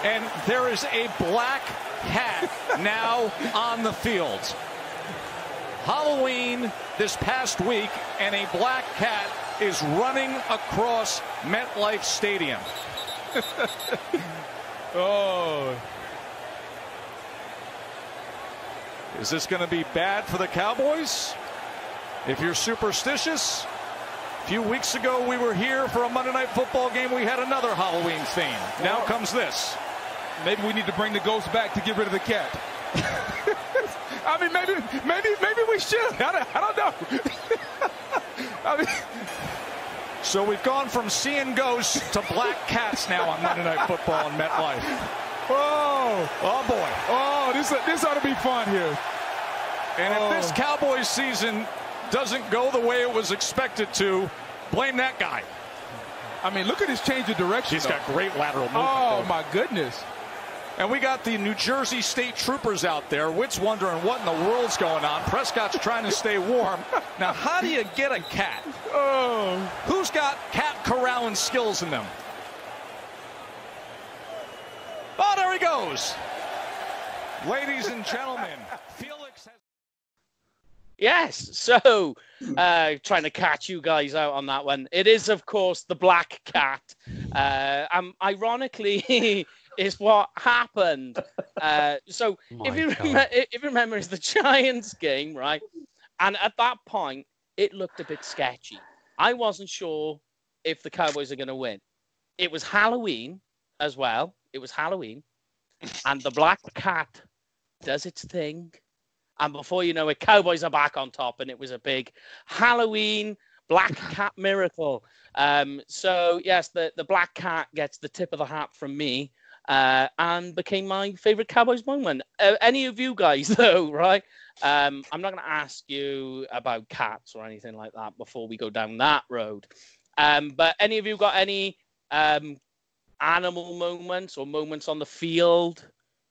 And there is a black hat now on the field. Halloween this past week, and a black cat is running across MetLife Stadium. Oh. Is this going to be bad for the Cowboys? If you're superstitious, a few weeks ago we were here for a Monday Night Football game. We had another Halloween theme. Now comes this. Maybe we need to bring the ghost back to get rid of the cat. I mean, maybe we should. I don't know. I mean, so we've gone from seeing ghosts to black cats now on Monday Night Football in MetLife. Oh boy. Oh, this ought to be fun here. And if this Cowboys season doesn't go the way it was expected to, blame that guy. I mean, look at his change of direction. He's got great lateral movement. Oh, my goodness. And we got the New Jersey State Troopers out there. Witt's wondering what in the world's going on. Prescott's trying to stay warm. Now, how do you get a cat? Oh. Who's got cat corralling skills in them? Oh, there he goes. Ladies and gentlemen, Felix has... Yes, so trying to catch you guys out on that one. It is, of course, the black cat. Ironically, is what happened. So if you remember, it's the Giants game, right? And at that point, it looked a bit sketchy. I wasn't sure if the Cowboys are going to win. It was Halloween as well. It was Halloween. And the black cat does its thing. And before you know it, Cowboys are back on top. And it was a big Halloween black cat miracle. So, yes, the black cat gets the tip of the hat from me and became my favorite Cowboys moment. Any of you guys, though, right? I'm not going to ask you about cats or anything like that before we go down that road. But any of you got any animal moments or moments on the field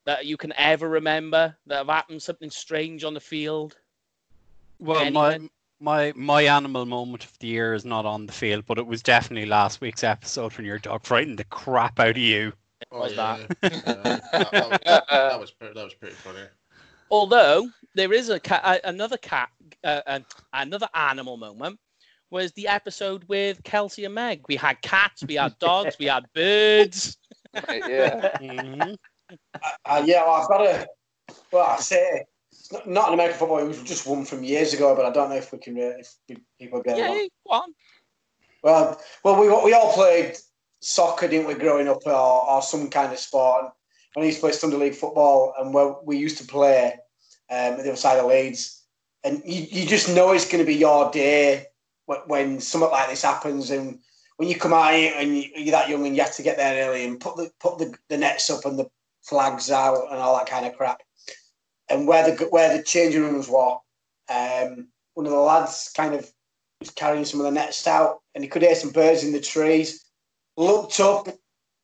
that you can ever remember that have happened, something strange on the field? Well, anything? My animal moment of the year is not on the field, but it was definitely last week's episode when your dog frightened the crap out of you. That was pretty funny. Although there is another animal moment. Was the episode with Kelsey and Meg. We had cats, we had dogs, we had birds. Yeah. Mm-hmm. I've got a... Well, I say, it's not an American football, we've just won from years ago, but I don't know if we can... If people get it on. Well, we all played soccer, didn't we, growing up, or some kind of sport. And I used to play Sunday League football, and we used to play at the other side of Leeds. And you just know it's going to be your day when something like this happens, and when you come out and you're that young and you have to get there early and put the nets up and the flags out and all that kind of crap, and where the changing rooms were, one of the lads kind of was carrying some of the nets out, and he could hear some birds in the trees. Looked up,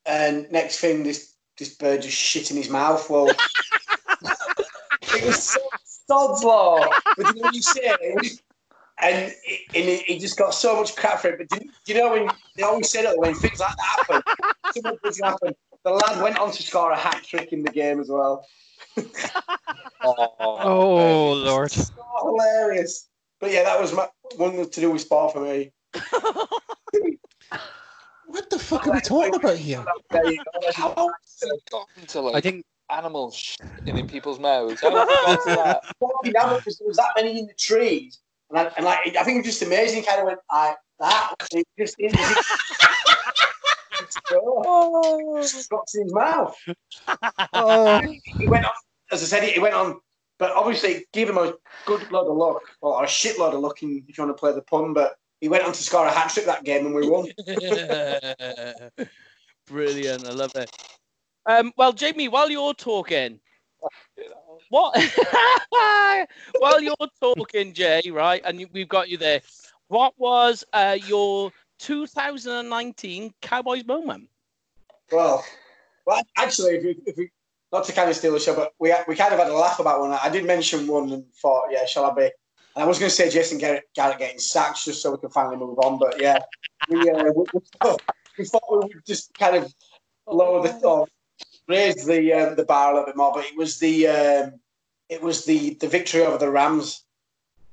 and next thing, this bird just shit in his mouth. Well, it was so sod's law. But when you say it. And he just got so much crap for it. But do you know when they always said it, when things like that happen, so much things happen. The lad went on to score a hat trick in the game as well. oh Lord! So hilarious. But yeah, that was one to do with sport for me. What the fuck are we talking about here? How? I think. Animals shitting in people's mouths. There was that many in the trees. And like, I think it was just amazing. Kind of went like that. It just in his mouth. He went on, as I said, he went on. But obviously, it gave him a good load of luck, or a shitload of luck, if you want to play the pun. But he went on to score a hat trick that game, and we won. Brilliant! I love it. Well, Jamie, while you're talking. What? While you're talking, Jay, right, and we've got you there, what was your 2019 Cowboys moment? Well, actually, if we, not to kind of steal the show, but we kind of had a laugh about one. I did mention one and thought, yeah, shall I be? And I was going to say Jason Garrett getting sacked just so we can finally move on, but yeah, we thought we would just kind of lower the thought. Raised the bar a little bit more, but it was the victory over the Rams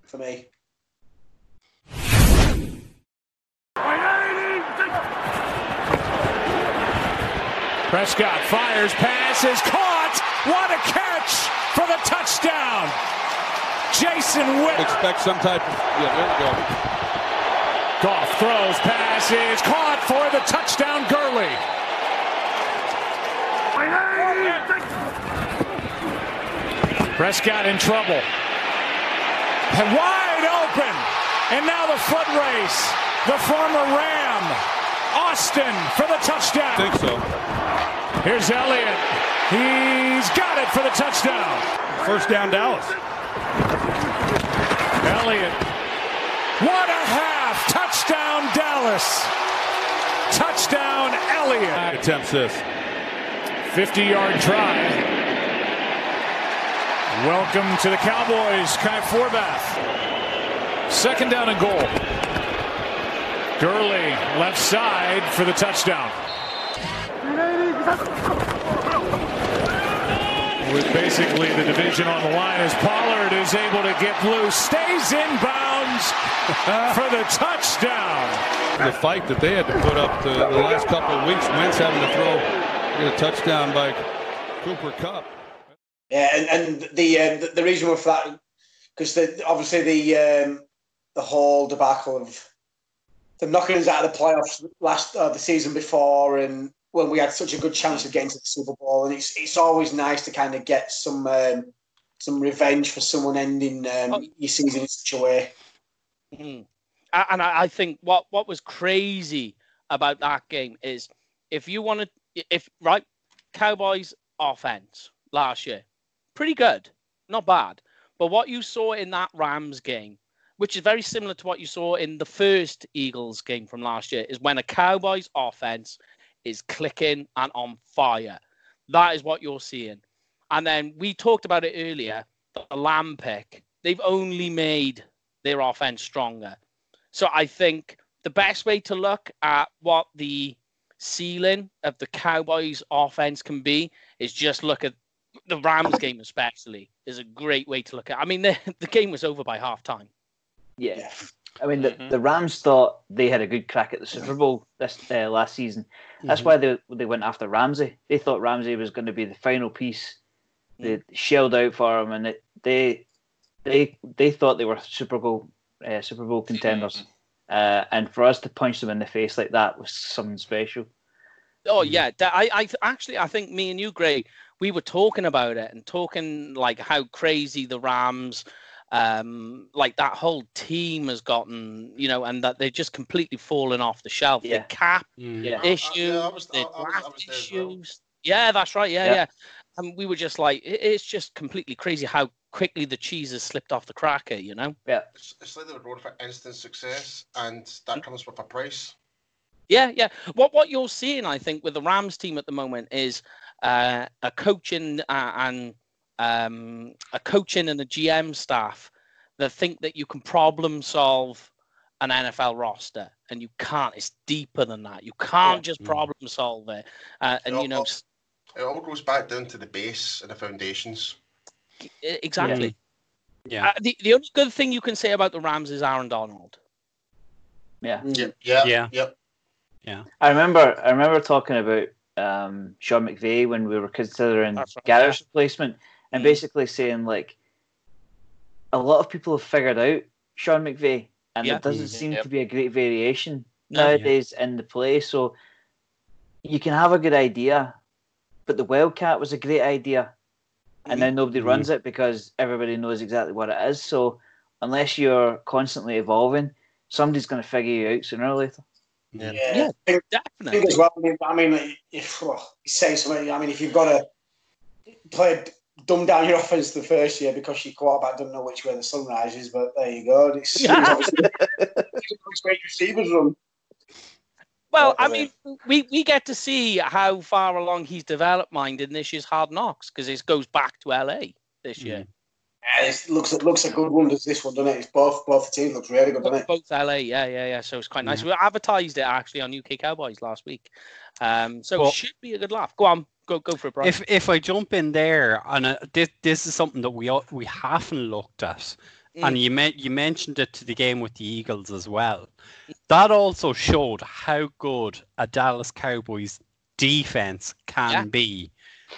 for me. Prescott fires, pass is caught. What a catch for the touchdown, Jason Witt. Expect some type of there we go. Goff throws, pass is caught for the touchdown, Gurley. Prescott in trouble. And wide open. And now the foot race. The former Ram. Austin for the touchdown. I think so. Here's Elliott. He's got it for the touchdown. First down, Dallas. Elliott. What a half. Touchdown, Dallas. Touchdown, Elliott. Attempts this. 50-yard drive. Welcome to the Cowboys, Kai Forbath. Second down and goal. Gurley, left side for the touchdown. With basically the division on the line as Pollard is able to get loose, stays inbounds for the touchdown. The fight that they had to put up the last couple of weeks, Wentz having to throw Get a touchdown by Cooper Kupp. Yeah, and the reason we're flat, because obviously the whole debacle of them knocking us out of the playoffs the season before, and when we had such a good chance of getting to the Super Bowl, and it's always nice to kind of get some revenge for someone ending your season in such a way. Mm-hmm. And I think what was crazy about that game is Cowboys offense last year, pretty good, not bad. But what you saw in that Rams game, which is very similar to what you saw in the first Eagles game from last year, is when a Cowboys offense is clicking and on fire. That is what you're seeing. And then we talked about it earlier, the Lamb pick. They've only made their offense stronger. So I think the best way to look at what the ceiling of the Cowboys offense can be is just look at the Rams game, especially, is a great way to look at it. I mean, the game was over by half time. Yeah. I mean, the Rams thought they had a good crack at the Super Bowl last season. That's why they went after Ramsey. They thought Ramsey was going to be the final piece. They shelled out for him, and they thought they were Super Bowl contenders. And for us to punch them in the face like that was something special. Oh yeah, I think me and you, Greg, we were talking about it and talking like how crazy the Rams. Like that whole team has gotten, you know, and that they're just completely fallen off the shelf. Yeah. The cap issues, the draft issues. Yeah, that's right. Yeah. And we were just like, it's just completely crazy how quickly the cheese has slipped off the cracker, you know? Yeah. It's like they were born for instant success, and that comes with a price. Yeah. What you're seeing, I think, with the Rams team at the moment is a coaching a coaching and a GM staff that think that you can problem solve an NFL roster, and you can't. It's deeper than that. You can't just problem solve it. It all goes back down to the base and the foundations. Exactly. Yeah. The only good thing you can say about the Rams is Aaron Donald. Yeah. I remember talking about Sean McVay when we were considering Garrett's replacement. And basically saying, like, a lot of people have figured out Sean McVay, and there doesn't seem to be a great variation nowadays in the play. So you can have a good idea, but the Wildcat was a great idea, and now nobody runs it because everybody knows exactly what it is. So unless you're constantly evolving, somebody's going to figure you out sooner or later. Yeah, definitely. I think as well, if you've got to play... dumb down your offense the first year because your quarterback doesn't know which way the sun rises, but there you go. It's great receivers run. Well, I mean, we get to see how far along he's developed mind in this year's Hard Knocks, because it goes back to LA this year. Yeah, it looks a good one, does this one, doesn't it? It's both the teams looks really good, doesn't it? Both LA, yeah. So it's quite nice. We advertised it actually on UK Cowboys last week. It should be a good laugh. Go on. Go for it, Brian. If I jump in there, and this is something that we haven't looked at, and you mentioned it to the game with the Eagles as well. That also showed how good a Dallas Cowboys defense can be.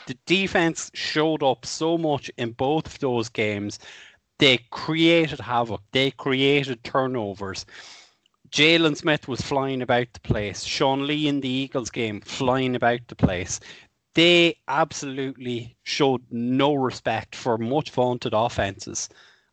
The defense showed up so much in both of those games. They created havoc. They created turnovers. Jalen Smith was flying about the place. Sean Lee in the Eagles game, flying about the place. They absolutely showed no respect for much vaunted offenses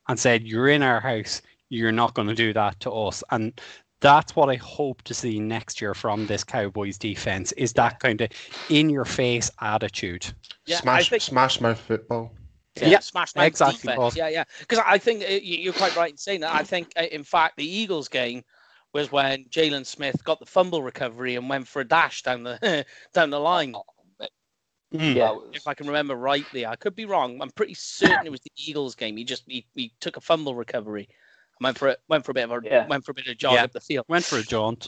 and said, you're in our house, you're not going to do that to us. And that's what I hope to see next year from this Cowboys defense, is that kind of in-your-face attitude. Yeah, smash my football. Yeah, smash my exactly defense. Yeah. Because I think you're quite right in saying that. I think, in fact, the Eagles game was when Jalen Smith got the fumble recovery and went for a dash down the down the line. If I can remember rightly, I could be wrong. I'm pretty certain it was the Eagles game. He took a fumble recovery, and went for a bit of jog up the field. Went for a jaunt.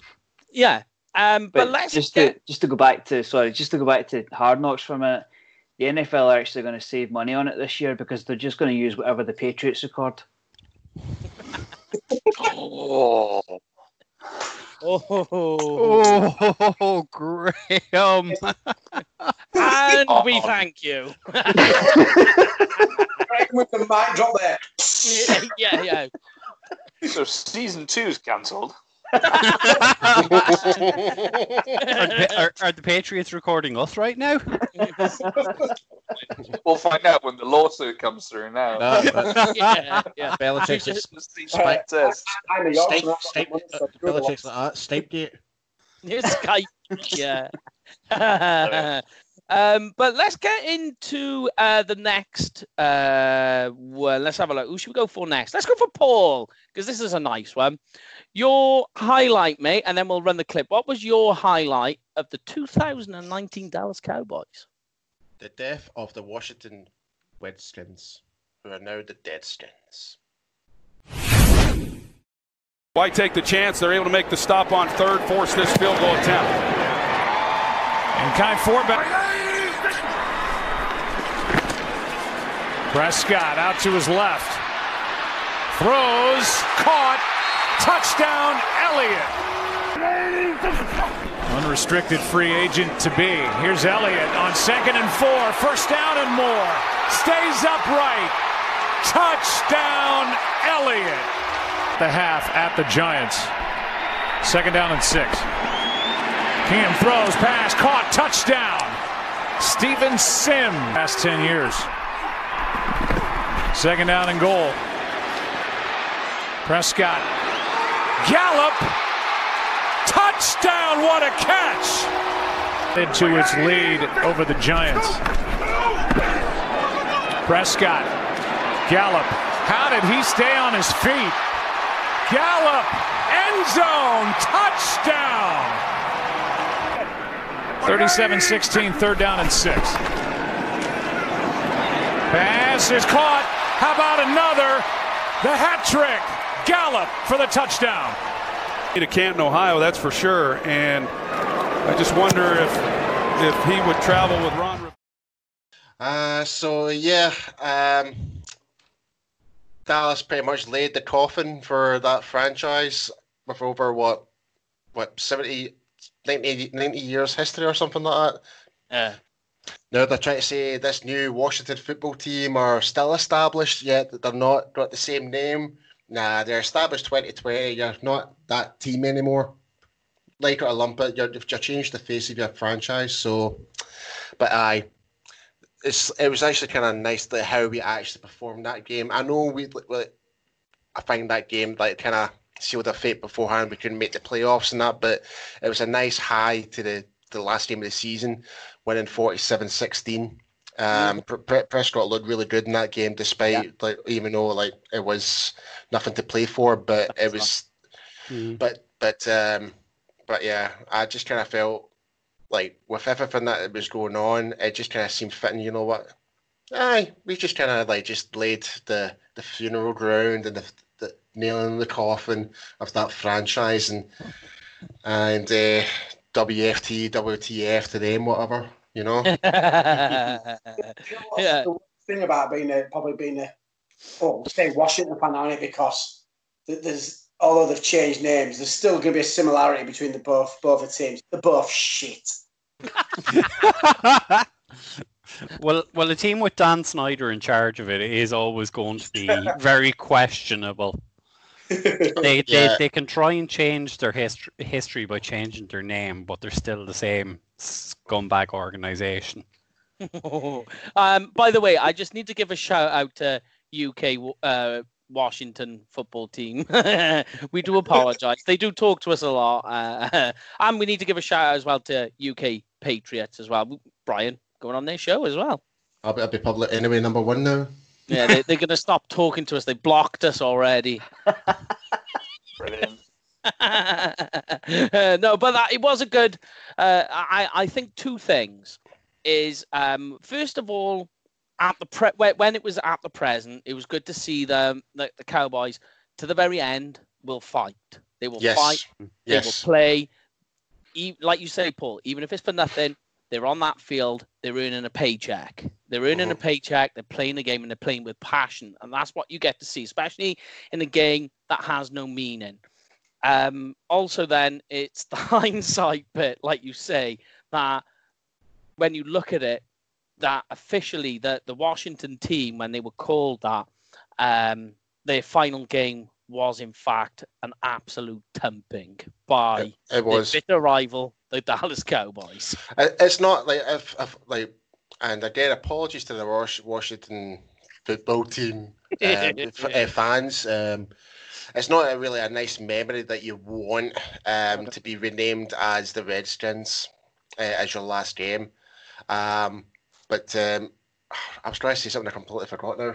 Yeah, but let's just to go back to Hard Knocks for a minute. The NFL are actually going to save money on it this year because they're just going to use whatever the Patriots record. Oh, Graham. And we thank you. With the mic drop there. Yeah. So season 2's cancelled. Are the Patriots recording us right now? We'll find out when the lawsuit comes through now. Belichick's a Skype date. Skype, yeah. But let's get into the next. Well, let's have a look. Who should we go for next? Let's go for Paul, because this is a nice one. Your highlight, mate, and then we'll run the clip. What was your highlight of the 2019 Dallas Cowboys? The death of the Washington Redskins, who are now the Deadskins. Why take the chance? They're able to make the stop on third, force this field goal attempt. And Kai Forback. Prescott out to his left, throws, caught, touchdown, Elliott. Unrestricted free agent to be. Here's Elliott on 2nd and 4, first down and more. Stays upright, touchdown, Elliott. The half at the Giants, 2nd down and 6. Cam throws, pass, caught, touchdown. Steven Sim, past 10 years. 2nd down and goal. Prescott. Gallup. Touchdown. What a catch. Into its lead over the Giants. Prescott. Gallup. How did he stay on his feet? Gallup. End zone. Touchdown. 37-16. 3rd down and 6. Pass is caught. How about another? The hat trick. Gallup for the touchdown. To Canton, Ohio, that's for sure. And I just wonder if he would travel with Ron. Dallas pretty much laid the coffin for that franchise with over what 90 years history or something like that. Yeah. Now they're trying to say this new Washington football team are still established, yet they're not got the same name. Nah, they're established 2020. You're not that team anymore. Like or lump it, you've changed the face of your franchise. So, but it was actually kind of nice that how we actually performed that game. I know I find that game like kind of sealed our fate beforehand. We couldn't make the playoffs and that, but it was a nice high to the last game of the season, winning 47-16. Prescott looked really good in that game, despite even though it was nothing to play for, but that's it was. But yeah, I just kind of felt like with everything that was going on, it just kind of seemed fitting. You know what? We just kind of just laid the funeral ground and the nail in the coffin of that franchise and WFT, WTF to them, whatever, you know. The thing about being Washington fan on it, because although they've changed names, there's still going to be a similarity between the both the teams. They're both shit. well, a team with Dan Snyder in charge of it is always going to be very questionable. They can try and change their history by changing their name, but they're still the same scumbag organization. By the way, I just need to give a shout out to UK Washington football team. We do apologize. They do talk to us a lot, and we need to give a shout out as well to UK Patriots as well. Brian going on their show as well. I'll be public enemy number 1 now. Yeah, they're going to stop talking to us. They blocked us already. Brilliant. No, but it was a good... I think two things is, first of all, when it was at the present, it was good to see the Cowboys, to the very end, will fight. They will fight. Yes. They will play. Like you say, Paul, even if it's for nothing, they're on that field. They're earning a paycheck. They're earning a paycheck. They're playing the game, and they're playing with passion. And that's what you get to see, especially in a game that has no meaning. Also, then, it's the hindsight bit, like you say, that when you look at it, that officially the Washington team, when they were called that, their final game was in fact an absolute thumping by their bitter rival, the Dallas Cowboys. It's not like if and again, apologies to the Washington football team fans. It's not really a nice memory that you want to be renamed as the Redskins as your last game. But I was trying to say something I completely forgot now.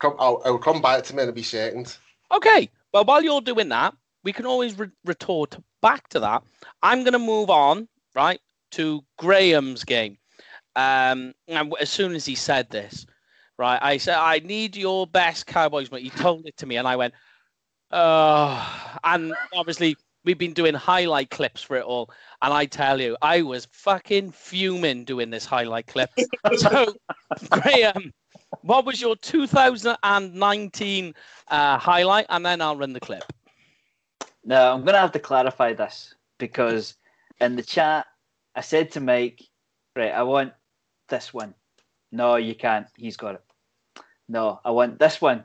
I'll come back to me in a second. Okay. Well, while you're doing that, we can always retort back to that. I'm going to move on, right, to Graham's game. And as soon as he said this, right, I said, I need your best Cowboys. But he told it to me, and I went, oh. And obviously, we've been doing highlight clips for it all. And I tell you, I was fucking fuming doing this highlight clip. So, Graham, what was your 2019 highlight? And then I'll run the clip. No, I'm going to have to clarify this, because in the chat, I said to Mike, right, I want this one. No, you can't. He's got it. No, I want this one.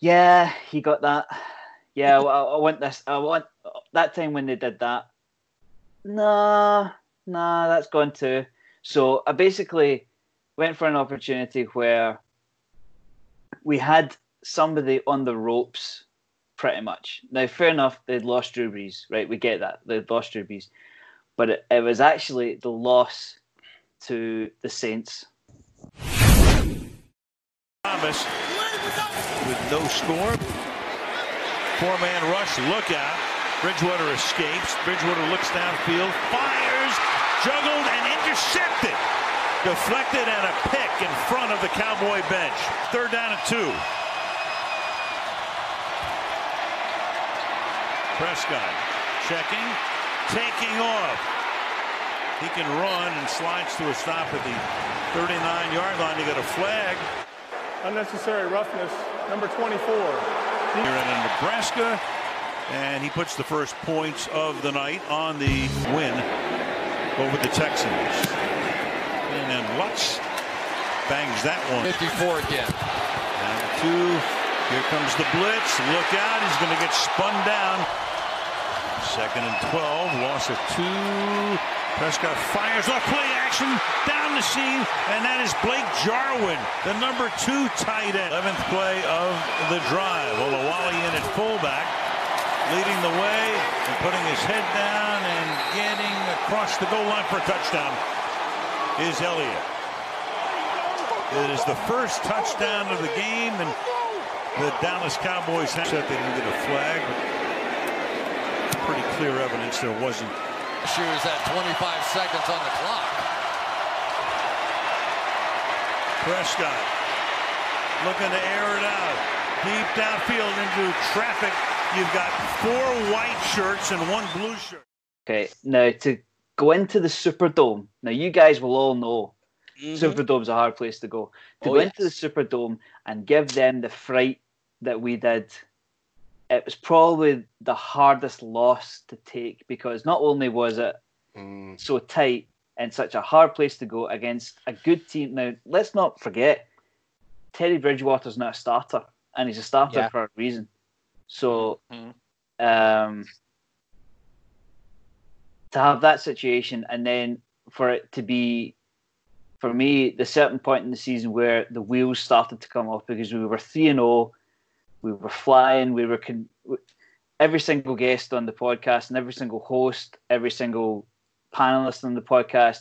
Yeah, he got that. Yeah, I want this. I want that time when they did that. Nah, that's gone too. So I basically went for an opportunity where we had somebody on the ropes, pretty much. Now, fair enough, they'd lost Drew Brees, right? We get that. They'd lost Drew Brees. But it was actually the loss to the Saints. Thomas with no score. Four-man rush, look out. Bridgewater escapes. Bridgewater looks downfield, fires, juggled, and intercepted. Deflected and a pick in front of the Cowboy bench. 3rd down and 2. Prescott checking, taking off. He can run and slides to a stop at the 39-yard line. You got a flag. Unnecessary roughness, number 24. Here in Nebraska, and he puts the first points of the night on the win over the Texans. And then Lutz bangs that one. 54 again. Down to 2. Here comes the blitz. Look out. He's going to get spun down. 2nd and 12. Loss of 2. Prescott fires off play action. Down the seam. And that is Blake Jarwin, the number 2 tight end. 11th play of the drive. Olawale in at fullback. Leading the way and putting his head down and getting across the goal line for a touchdown is Elliott. It is the first touchdown of the game. And the Dallas Cowboys have said they didn't get a flag. Pretty clear evidence there wasn't. Shears at 25 seconds on the clock. Prescott looking to air it out. Deep downfield into traffic. You've got 4 white shirts and 1 blue shirt. Okay, now to go into the Superdome. Now, you guys will all know Superdome's a hard place to go. To go into the Superdome and give them the fright that we did, it was probably the hardest loss to take, because not only was it so tight and such a hard place to go against a good team. Now, let's not forget, Teddy Bridgewater's not a starter, and he's a starter for a reason. So to have that situation, and then for it to be, for me, the certain point in the season where the wheels started to come off, because we were 3-0, we were flying. We were every single guest on the podcast, and every single host, every single panelist on the podcast.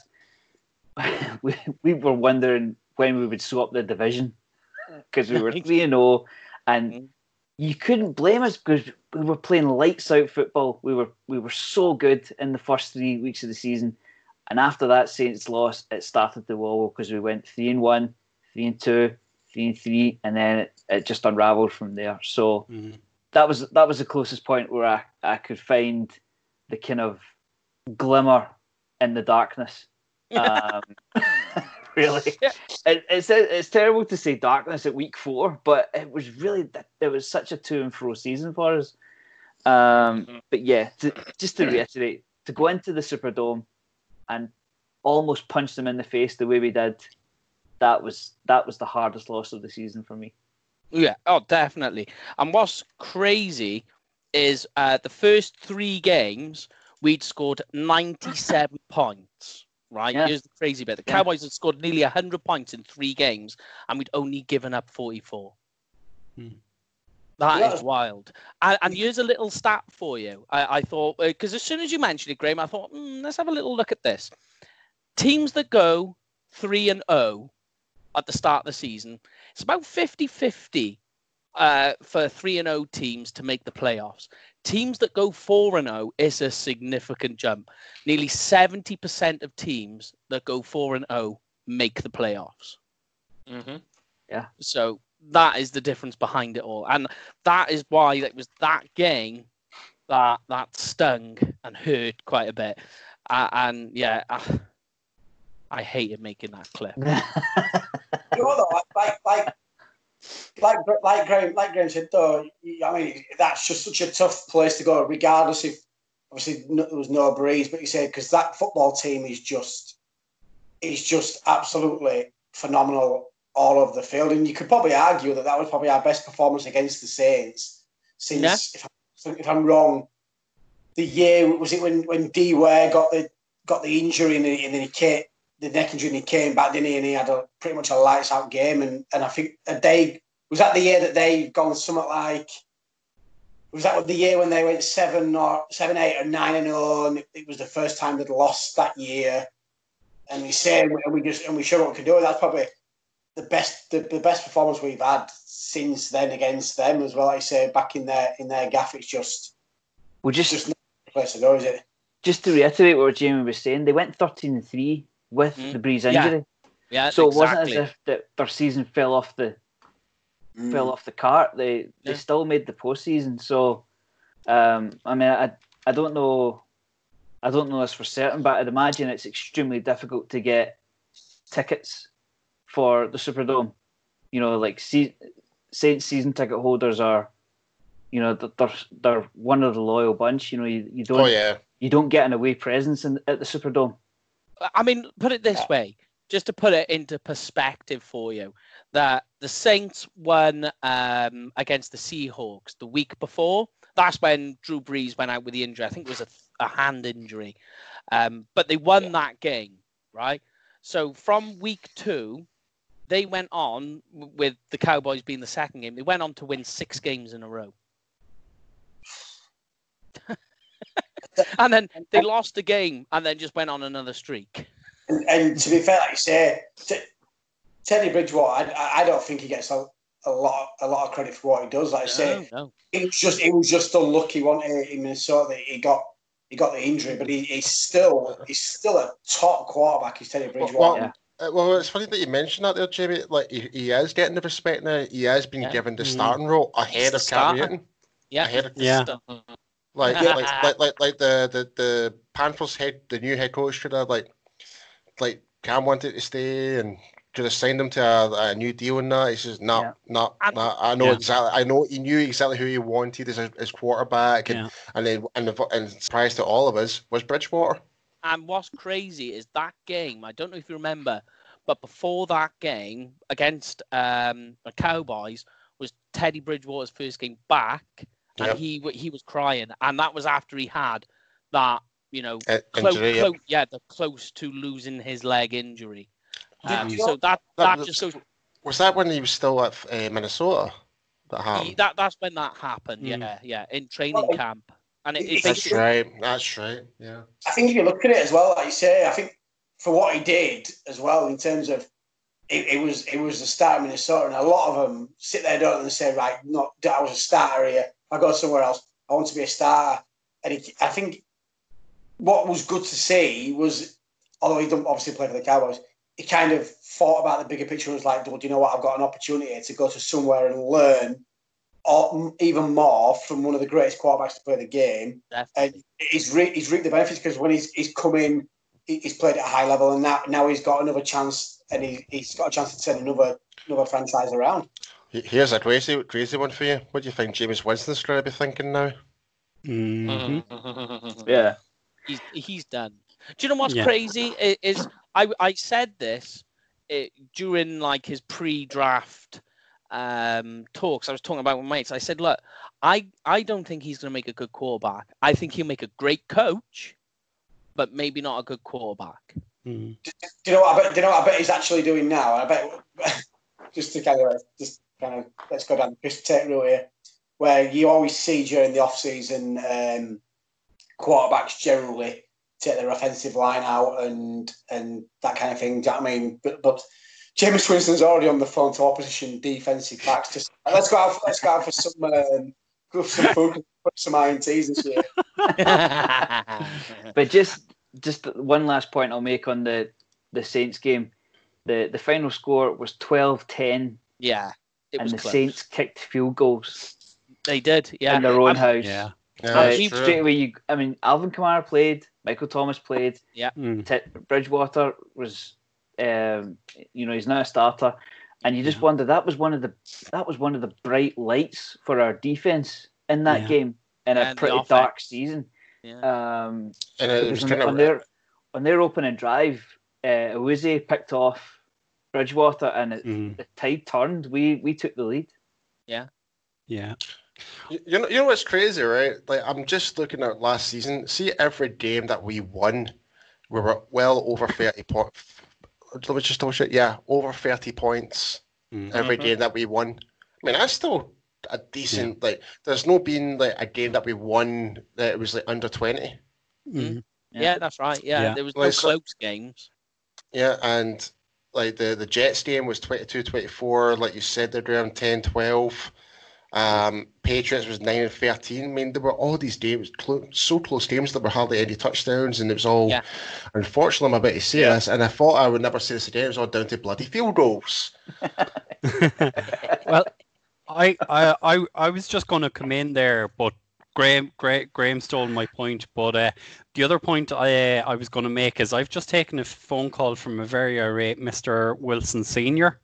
we were wondering when we would swap the division, because we were 3-0, and you couldn't blame us, because we were playing lights out football. We were so good in the first 3 weeks of the season, and after that Saints loss, it started to wobble, because we went 3-1, 3-2. 3-3, and then it just unraveled from there. So that was the closest point where I could find the kind of glimmer in the darkness. Really, it's terrible to say darkness at week 4, but it was really, it was such a to and fro season for us. But yeah, just to reiterate, to go into the Superdome and almost punched them in the face the way we did, that was the hardest loss of the season for me. Yeah, oh, definitely. And what's crazy is the first three games, we'd scored 97 points, right? Yeah. Here's the crazy bit. The Cowboys had scored nearly 100 points in three games, and we'd only given up 44. Hmm. That is wild. And here's a little stat for you. I thought, because as soon as you mentioned it, Graham, I thought, let's have a little look at this. Teams that go 3-0 at the start of the season, it's about 50-50 for 3-0 teams to make the playoffs. Teams that go 4-0 is a significant jump. Nearly 70% of teams that go 4-0 make the playoffs. Mm-hmm. Yeah. So that is the difference behind it all. And that is why it was that game that stung and hurt quite a bit. I hated making that clip. You know, though, like Graham said, though, I mean, that's just such a tough place to go, regardless if, obviously, there was no breeze, but you said, because that football team is just absolutely phenomenal all over the field. And you could probably argue that was probably our best performance against the Saints since, if I'm wrong, the year, was it when D Ware got the injury and then he came, the neck injury, and he came back, didn't he? And he had pretty much a lights out game. And I think they was that the year that they gone something like, was that the year when they went 7, 8, or 9-0, and it was the first time they'd lost that year. And we showed what we could do. That's probably the best performance we've had since then against them as well. Like I say, back in their gaff, it's just not the place to go, is it? Just to reiterate what Jamie was saying, they went 13-3. With the Breeze injury, so it wasn't as if that their season fell off the cart. They still made the postseason. So, I mean, I don't know this for certain, but I'd imagine it's extremely difficult to get tickets for the Superdome. You know, like Saints season ticket holders are, you know, they're one of the loyal bunch. You know, you don't get an away presence at the Superdome. I mean, put it this way, just to put it into perspective for you, that the Saints won against the Seahawks the week before. That's when Drew Brees went out with the injury. I think it was a hand injury. But they won that game, right? So from week 2, they went on, with the Cowboys being the second game, they went on to win 6 games in a row. And then they lost the game and then just went on another streak. And to be fair, like you say, Teddy Bridgewater, I don't think he gets a lot of credit for what he does. Like I say, it was just unlucky, wasn't it, in Minnesota, that he got the injury, but he's still a top quarterback, he's Teddy Bridgewater. Well, it's funny that you mentioned that there, Jamie. Like, he is getting the respect now. He has been given the starting role ahead of Cam Newton. Yeah. Like the Panthers head, the new head coach should have like Cam wanted to stay and could have signed him to a new deal and that. He says no. He knew exactly who he wanted as his quarterback, and surprise to all of us was Bridgewater. And what's crazy is that game. I don't know if you remember, but before that game against the Cowboys was Teddy Bridgewater's first game back. And he was crying, and that was after he had that, you know, close to losing his leg injury. Was that when he was still at Minnesota? That's when that happened. In training camp, and that's right. Yeah, I think if you look at it as well, like you say, I think for what he did as well in terms of. It was the start of Minnesota, and a lot of them sit there, don't they, and say, right, I was a starter here. I go somewhere else. I want to be a starter. And I think what was good to see was, although he didn't obviously play for the Cowboys, he kind of thought about the bigger picture and was like, well, do you know what? I've got an opportunity to go to somewhere and learn even more from one of the greatest quarterbacks to play the game. Definitely. And he's reaped the benefits, because when he's come in, he's played at a high level, and now he's got another chance. And he's got a chance to turn another franchise around. Here's a crazy one for you. What do you think James Winston's going to be thinking now? Mm-hmm. Yeah. He's done. Do you know what's crazy? Is I said this during like his pre-draft talks. I was talking about with mates. I said, look, I don't think he's going to make a good quarterback. I think he'll make a great coach, but maybe not a good quarterback. Mm. Do you know what? I bet he's actually doing now. I bet just kind of let's go down the piss take rule here, where you always see during the off season quarterbacks generally take their offensive line out and that kind of thing. Do you know what I mean? But James Winston's already on the phone to opposition defensive backs. Just let's go out for some food, some INTs this year. But just one last point I'll make on the Saints game. The final score was 12-10. Yeah, it was close. Saints kicked field goals. They did, yeah, in their own house. Yeah, straight away. Alvin Kamara played. Michael Thomas played. Yeah, Bridgewater was. He's now a starter, and you just wonder that was one of the bright lights for our defense in that game in a pretty dark season. Yeah. And it was on their opening drive, Awuzie picked off Bridgewater, and the tide turned. We took the lead. Yeah, yeah. You know what's crazy, right? Like I'm just looking at last season. See, every game that we won, we were well over 30 points. Let me just double check. Yeah, over 30 points every game that we won. I mean, that's still a decent. Like, there's no been like a game that we won that it was like under 20. Mm. Yeah, that's right. Yeah, there was no close games. Yeah, and like the Jets game was 22-24. Like you said, they're around 10-12. Patriots was 9-13. I mean, there were all these games, so close games that were hardly any touchdowns, and it was all. Unfortunately, I'm about to say this, and I thought I would never say this again. It was all down to bloody field goals. Well, I was just going to come in there, but Graham stole my point. But the other point I was going to make is I've just taken a phone call from a very irate Mr. Wilson Senior.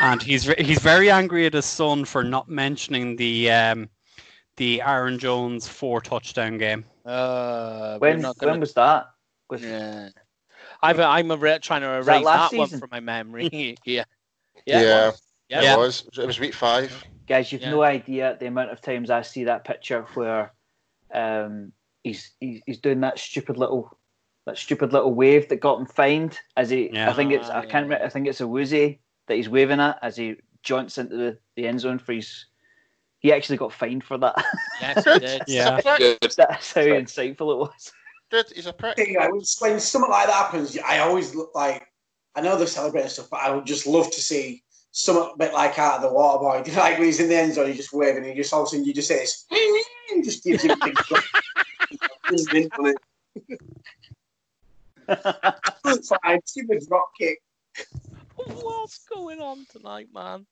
And he's very angry at his son for not mentioning the Aaron Jones 4-touchdown game. When was that? Yeah. I'm trying to erase that one from my memory. Yeah. It was. It was week 5. Guys, you've no idea the amount of times I see that picture where he's doing that stupid little wave that got him fined. As he, I think it's I think it's Awuzie that he's waving at as he jaunts into the end zone for his... He actually got fined for that. Yes, he did. That's how insightful it was. Good. He's a prick. When something like that happens, I always look like... I know they're celebrating stuff, but I would just love to see something a bit like Out of the Water Boy. Like when he's in the end zone, he's just waving, and all of a sudden you just say this... and just gives him a big... Fine, give him a drop kick. What's going on tonight, man?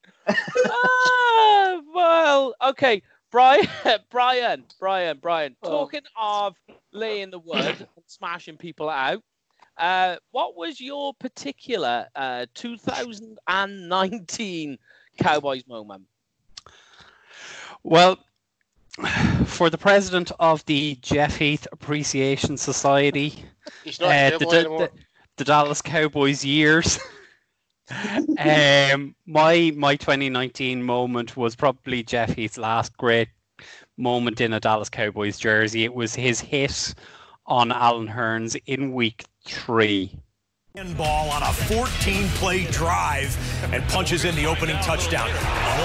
Well, okay, Brian. Oh. Talking of laying the wood and smashing people out, what was your particular 2019 Cowboys moment? Well, for the president of the Jeff Heath Appreciation Society, he's not the Dallas Cowboys years. My 2019 moment was probably Jeff Heath's last great moment in a Dallas Cowboys jersey. It was his hit on Alan Hearns in week 3. Ball on a 14-play drive and punches in the opening touchdown.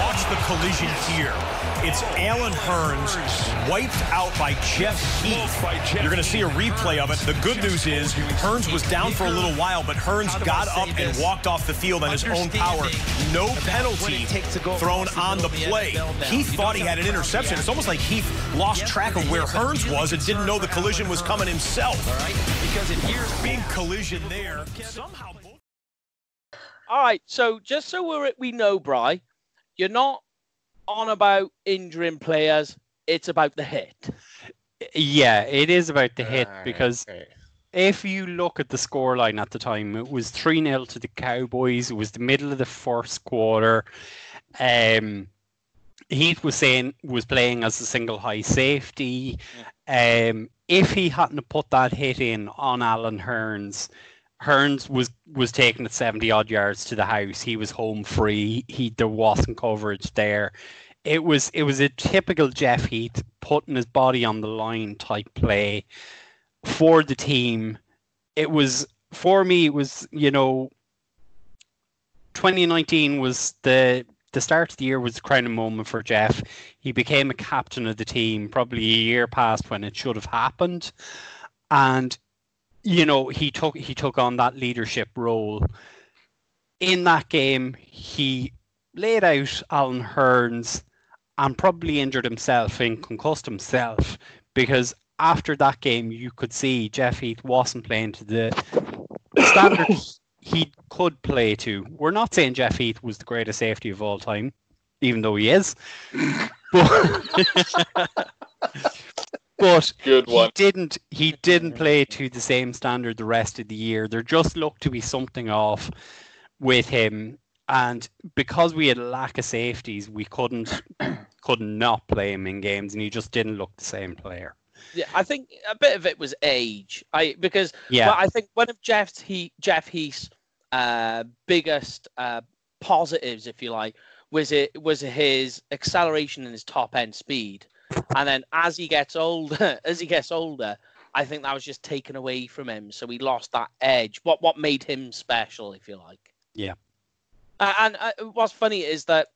Watch the collision here. It's Alan Hearns wiped out by Jeff Heath. You're going to see a replay of it. The good news is Hearns was down for a little while, but Hearns got up and walked off the field on his own power. No penalty thrown on the play. Heath thought he had an interception. It's almost like Heath lost track of where Hearns was and didn't know the collision was coming himself. Big collision there. Somehow. All right, so just so we know, Bri, you're not on about injuring players, it's about the hit. Yeah, it is about the hit, because if you look at the scoreline at the time, it was 3-0 to the Cowboys. It was the middle of the first quarter. Heath was playing as a single high safety. if he hadn't have put that hit in on Alan Hearns, Hearns was taken at 70-odd yards to the house. He was home free. There wasn't coverage there. It was a typical Jeff Heath putting his body on the line type play for the team. It was, for me, it was, 2019 was the start of the year was the crowning moment for Jeff. He became a captain of the team probably a year past when it should have happened. And, he took on that leadership role. In that game, he laid out Alan Hearns and probably injured himself and concussed himself, because after that game, you could see Jeff Heath wasn't playing to the standards he could play to. We're not saying Jeff Heath was the greatest safety of all time, even though he is. But he didn't play to the same standard the rest of the year. There just looked to be something off with him. And because we had a lack of safeties, we could not play him in games, and he just didn't look the same player. Yeah, I think a bit of it was age. I think one of Jeff Heath's biggest positives, if you like, was his acceleration and his top end speed. And then as he gets older, I think that was just taken away from him. So he lost that edge. What made him special, if you like? Yeah. And what's funny is that,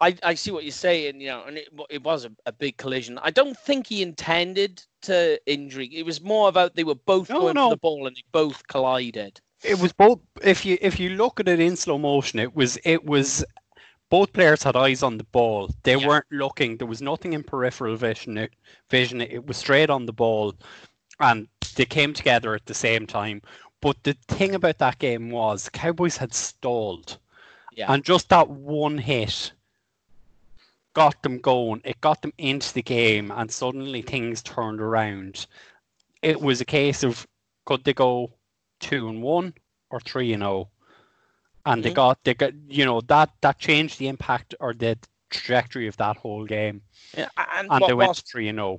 I see what you're saying, and it was a big collision. I don't think he intended to injury. It was more about they were both going for the ball and they both collided. It was both. If you look at it in slow motion, it was both players had eyes on the ball. They weren't looking. There was nothing in peripheral vision. It was straight on the ball, and they came together at the same time. But the thing about that game was the Cowboys had stalled, and just that one hit got them going. It got them into the game, and suddenly things turned around. It was a case of, could they go 2-1 or 3-0? And they got that changed the impact or the trajectory of that whole game. Yeah, and they went 3-0.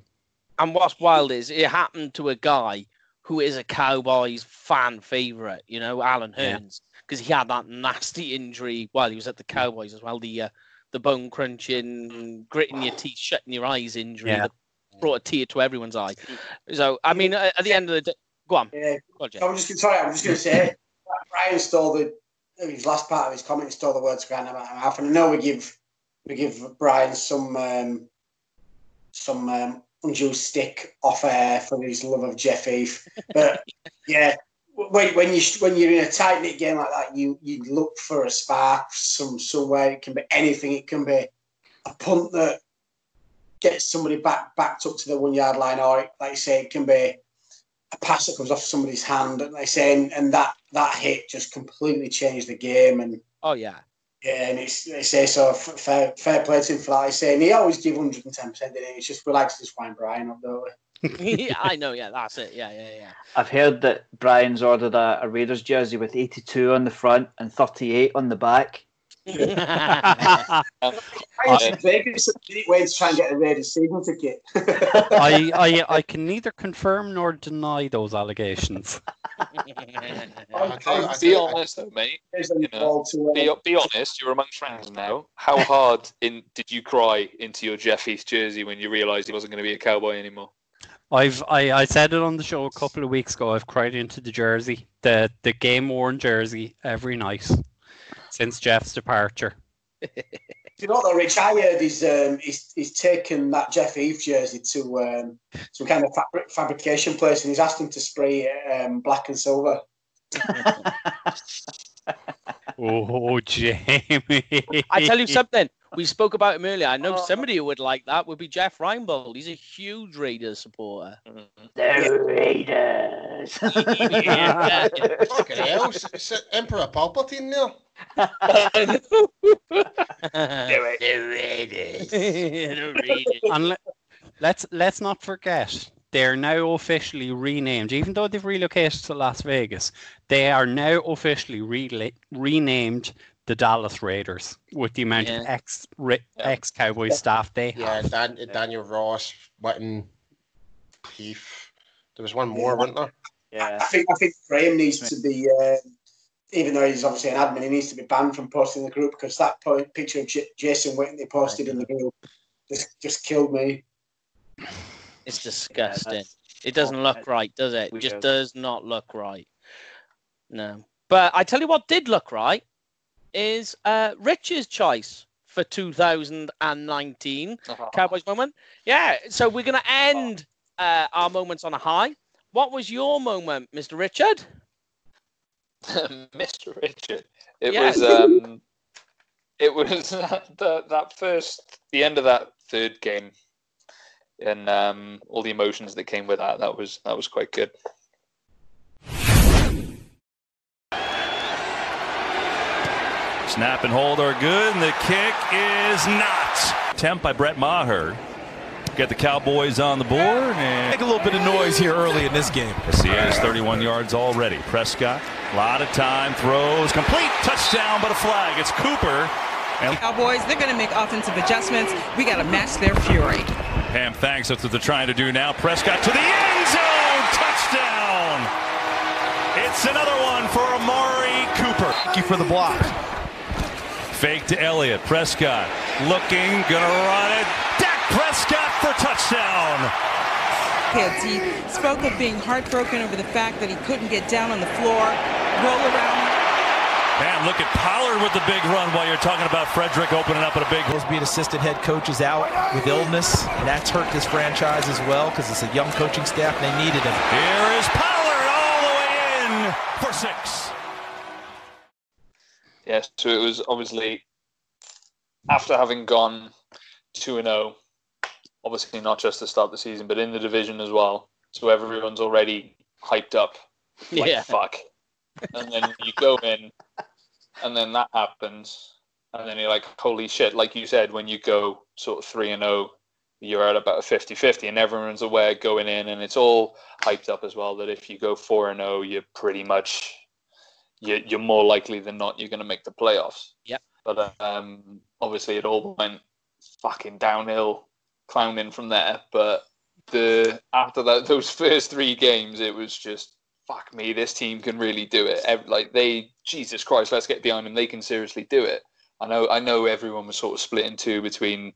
And what's wild is it happened to a guy who is a Cowboys fan favourite, Alan Hearns, because he had that nasty injury while he was at the Cowboys as well. The bone crunching, gritting your teeth, shutting your eyes injury that brought a tear to everyone's eye. So, I mean, at the end of the day, go on. Yeah. Go on, Jeff. I'm just going to say, Brian stole his last part of his comment, stole the words grand amount and a half. And I know we give Brian some undue stick off air for his love of Jeff Heath. But when you're in a tight knit game like that, you look for a spark from somewhere. It can be anything. It can be a punt that gets somebody backed up to the 1 yard line, or like you say, it can be a pass that comes off somebody's hand. And they say, and that hit just completely changed the game. And and it's, they say, so fair play to him for that. I say, and he always give 110%. It's just relax, just wind Brian up, don't we? I know, that's it. Yeah. I've heard that Brian's ordered a Raiders jersey with 82 on the front and 38 on the back. I was in Vegas at the way to try and get a Raiders season ticket. I can neither confirm nor deny those allegations. Be honest though, mate. Be honest, you're among friends now. How hard did you cry into your Jeff Heath jersey when you realised he wasn't going to be a Cowboy anymore? I said it on the show a couple of weeks ago. I've cried into the jersey, the game worn jersey, every night since Jeff's departure. Do you know though, Rich? I heard he's taken that Jeff Heath jersey to some kind of fabrication place, and he's asked him to spray black and silver. Oh, Jamie! I tell you something. We spoke about him earlier. I know somebody who would like that would be Jeff Reinbold. He's a huge Raiders supporter. The Raiders. Fucking hell. It's Emperor Palpatine now. The Raiders. The Raiders. And let's not forget, they're now officially renamed. Even though they've relocated to Las Vegas, they are now officially renamed the Dallas Raiders, with the amount of ex-Cowboys staff they have. Daniel Ross went and O'Keefe. There was one more, wasn't there? Yeah. I think Graham needs to be, even though he's obviously an admin, he needs to be banned from posting the group, because that picture of Jason Witten they posted in the group just killed me. It's disgusting. Yeah, it doesn't look right, does it? It just does not look right. No. But I tell you what did look right is Rich's choice for 2019 Cowboys moment. Yeah, so we're going to end our moments on a high. What was your moment, Mr. Richard? Mr. Richard. It was that first, the end of that third game, and all the emotions that came with that. That was quite good. Snap and hold are good, and the kick is not. Attempt by Brett Maher. Get the Cowboys on the board. And make a little bit of noise here early in this game. Sierra's 31 yards already. Prescott, a lot of time, throws, complete, touchdown, but a flag. It's Cooper. And Cowboys, they're going to make offensive adjustments. We got to match their fury. Ham thanks. That's what they're trying to do now. Prescott to the end zone. Touchdown. It's another one for Amari Cooper. Thank you for the block. Fake to Elliott. Prescott looking, going to run it. Prescott for touchdown. He spoke of being heartbroken over the fact that he couldn't get down on the floor, roll around. And look at Pollard with the big run while you're talking about Frederick opening up at a big... He's being assistant head coaches out with illness, and that's hurt this franchise as well, because it's a young coaching staff and they needed him. Here is Pollard all the way in for 6. Yes, so it was obviously after having gone 2-0, obviously not just to start the season, but in the division as well. So everyone's already hyped up. Like, fuck. And then you go in, and then that happens. And then you're like, holy shit. Like you said, when you go sort of 3-0, you're at about a 50-50, and everyone's aware going in, and it's all hyped up as well that if you go 4-0, you're pretty much, you're more likely than not you're going to make the playoffs. Yeah. But obviously it all went fucking downhill, clowning from there. But after that, those first 3 games, it was just, fuck me, this team can really do it. Like, Jesus Christ, let's get behind them. They can seriously do it. I know everyone was sort of split in two between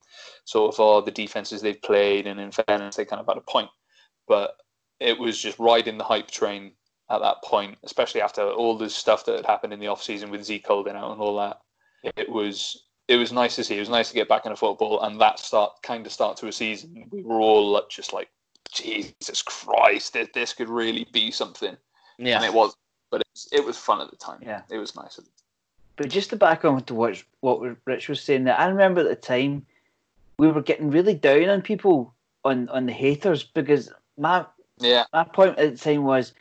sort of all the defenses they've played, and in fairness, they kind of had a point. But it was just riding the hype train at that point, especially after all the stuff that had happened in the offseason with Zeke holding out and all that. It was nice to see. It was nice to get back into football, and that start to a season. We were all just like, Jesus Christ, this could really be something. Yeah, and it was, but it was fun at the time. Yeah, it was nice. But just to back on to what Rich was saying, that I remember at the time we were getting really down on people, on the haters, because my point at the time was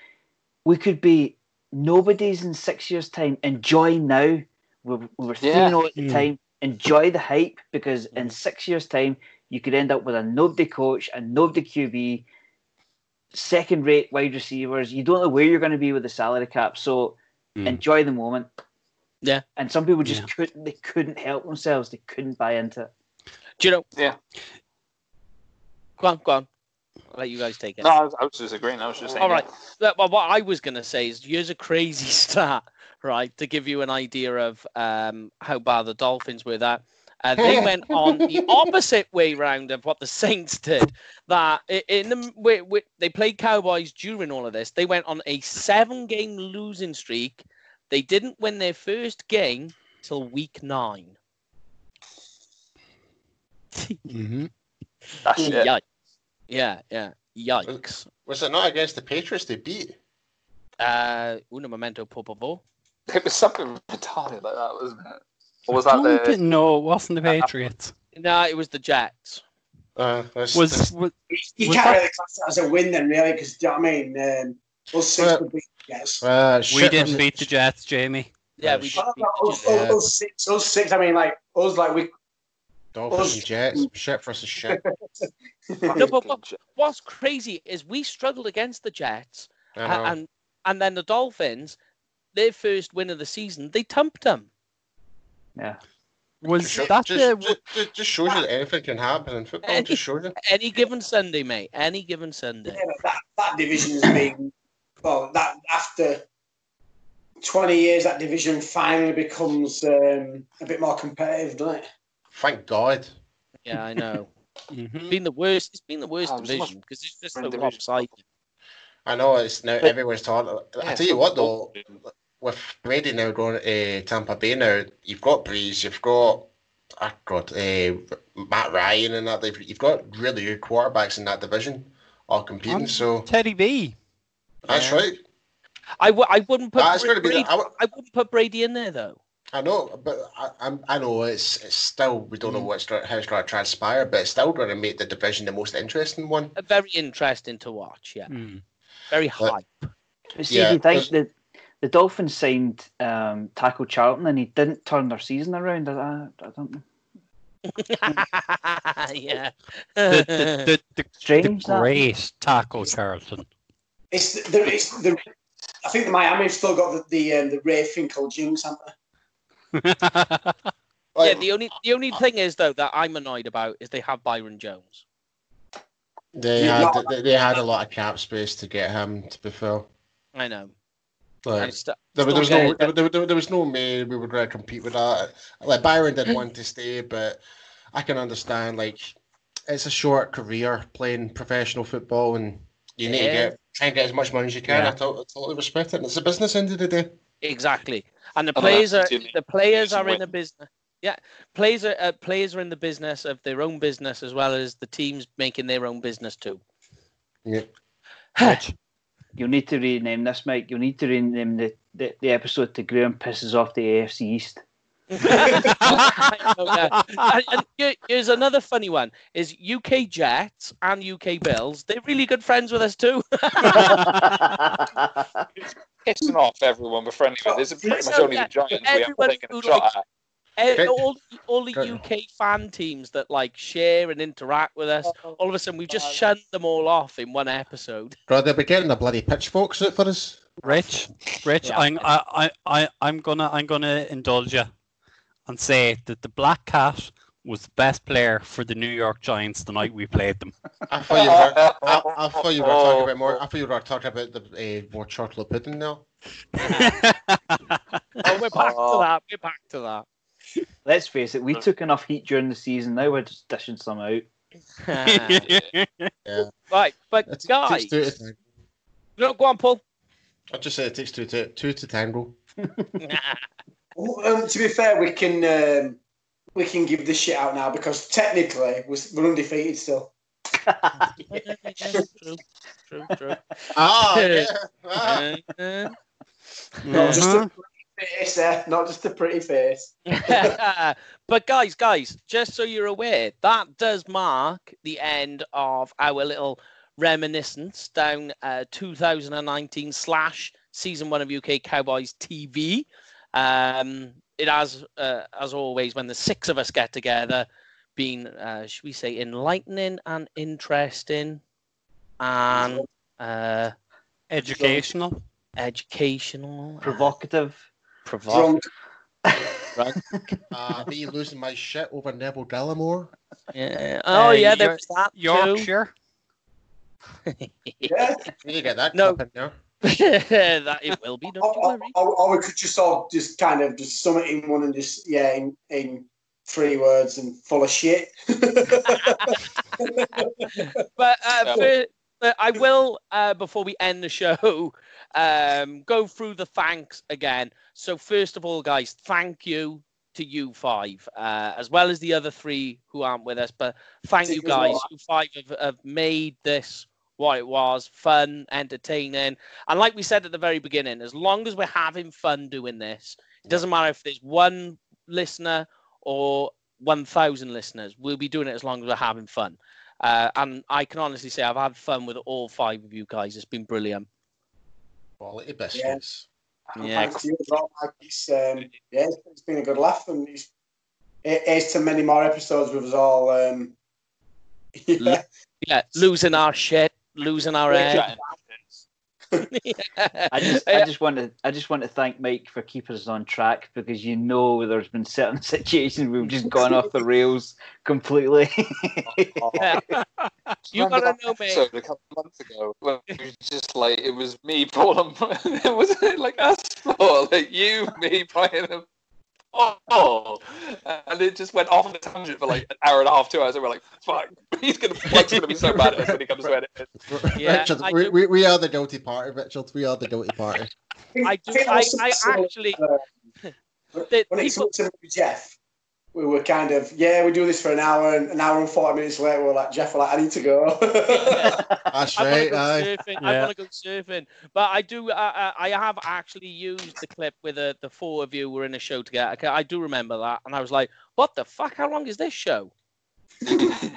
we could be nobodies in 6 years' time. Enjoy now. We were 3-0 at the time. Enjoy the hype, because in 6 years' time, you could end up with a nobody coach, a nobody QB, second-rate wide receivers. You don't know where you're going to be with the salary cap, so enjoy the moment. Yeah. And some people just couldn't. They couldn't help themselves. They couldn't buy into it. Do you know? Yeah. Go on. I'll let you guys take it. No, I was just agreeing. I was just saying. All right. Well, what I was going to say is, here's a crazy start, right, to give you an idea of how bad the Dolphins were. That they went on the opposite way round of what the Saints did. That in the way they played Cowboys during all of this, they went on a 7-game losing streak. They didn't win their first game till week 9. Mm-hmm. That's it. Yikes. Yeah. Yikes. Was it not against the Patriots they beat? Una Momento Popolo. It was something retarded like that, wasn't it? Or was that the... No, it wasn't the Patriots. No, it was the Jets. You can't really class that as a win then, really, because, do you know what I mean? Us six would beat the Jets. We didn't beat the Jets, Jamie. Yeah, we didn't beat the Jets. Us six, I mean, like, us, like, we... Dolphins and Jets, shit versus shit. No, but what's crazy is we struggled against the Jets, and then the Dolphins, their first win of the season, they tumped them. Yeah. Was that just shows you that anything can happen in football. Just shows you any given Sunday, mate. Any given Sunday. Yeah, but that division has been that after 20 years, that division finally becomes a bit more competitive, doesn't it? Thank God. Yeah, I know. It's been the worst. It's been the worst division because it's just so lopsided. I know it's now everywhere's hard. I tell you what though, with Brady now going to Tampa Bay now, you've got Breeze, you've got Matt Ryan and that. You've got really good quarterbacks in that division, all competing. So Teddy B. That's right. I wouldn't put I wouldn't put Brady in there though. I know, but I know it's still we don't know how it's going to transpire, but it's still going to make the division the most interesting one. Very interesting to watch, yeah. Very hype. Even think the Dolphins signed Taco Charlton, and he didn't turn their season around. I don't know. Yeah. Strange. The grace Taco Charlton. It's the. I think the Miami's still got the Ray Finkel jinx, haven't they? Yeah, the only thing is though that I'm annoyed about is they have Byron Jones. They had a lot of cap space to get him. To be fair, I know. Like, there was no way we were going to compete with that. Like Byron did want to stay, but I can understand. Like it's a short career playing professional football, and you need to try and get as much money as you can. Yeah. I totally respect it. And it's a business end of the day. Exactly. And the players are in the business. Yeah, players are in the business of their own business as well as the teams making their own business too. Yeah. Rich, you'll need to rename this, Mike. You'll need to rename the episode to Graham Pisses Off the AFC East. And here's another funny one: is UK Jets and UK Bills. They're really good friends with us too. Pissing off everyone we're friendly with. There's pretty much only the Giants we haven't taken a shot at. All the UK fan teams that like share and interact with us, all of a sudden we've just shunned them all off in one episode. God, they'll be getting the bloody pitchforks out for us. Rich, yeah. I'm gonna indulge you and say that the Black Cat was the best player for the New York Giants the night we played them. I thought you were talking about the more chocolate pudding now. We're back to that. Let's face it, we took enough heat during the season. Now we're just dishing some out. Yeah. Right, but guys, go on, Paul. I just said it takes two to tango. To be fair, we can give this shit out now because technically we're undefeated still. True. Not just a pretty face. But guys, just so you're aware, that does mark the end of our little reminiscence down 2019 / season 1 of UK Cowboys TV. It has, as always, when the six of us get together, been, should we say, enlightening and interesting and educational, provocative. Drunk. Me losing my shit over Neville Gallimore. Yeah. Oh yeah, there was that Yorkshire. Yeah. You get that clip in there. That it will be. Don't you worry. Or we could just all just kind of just sum it in one and just in 3 words and full of shit. But I will before we end the show go through the thanks again. So first of all, guys, thank you to you 5 as well as the other 3 who aren't with us. But thank you guys. You 5 have made this what it was: fun, entertaining, and like we said at the very beginning, as long as we're having fun doing this, it doesn't matter if there's 1 listener or 1,000 listeners. We'll be doing it as long as we're having fun. And I can honestly say I've had fun with all 5 of you guys. It's been brilliant. Quality biscuits. Yeah. It's been a good laugh, and it's to many more episodes with us all. Yeah, losing our shit, losing our air. Yeah. I just want to thank Mike for keeping us on track, because you know there's been certain situations we've just gone off the rails completely. Yeah. You gotta know, mate. A couple of months ago, it was just like it was me, Paul, and it wasn't like us four, like you, me, Brian, and Paul, and it just went off on a tangent for like an hour and a half, 2 hours, and we're like, "Fuck, Mike's gonna be so bad at us when he comes to edit." Yeah, Richard, we are the guilty party, Richard. We are the guilty party. When it comes to Jeff, we were kind of, we do this for an hour, and an hour and 40 minutes later we're like, Jeff, we're like, I need to go. That's right. I want to go surfing. But I do, I have actually used the clip where the four of you were in a show together. Okay, I do remember that. And I was like, what the fuck? How long is this show? I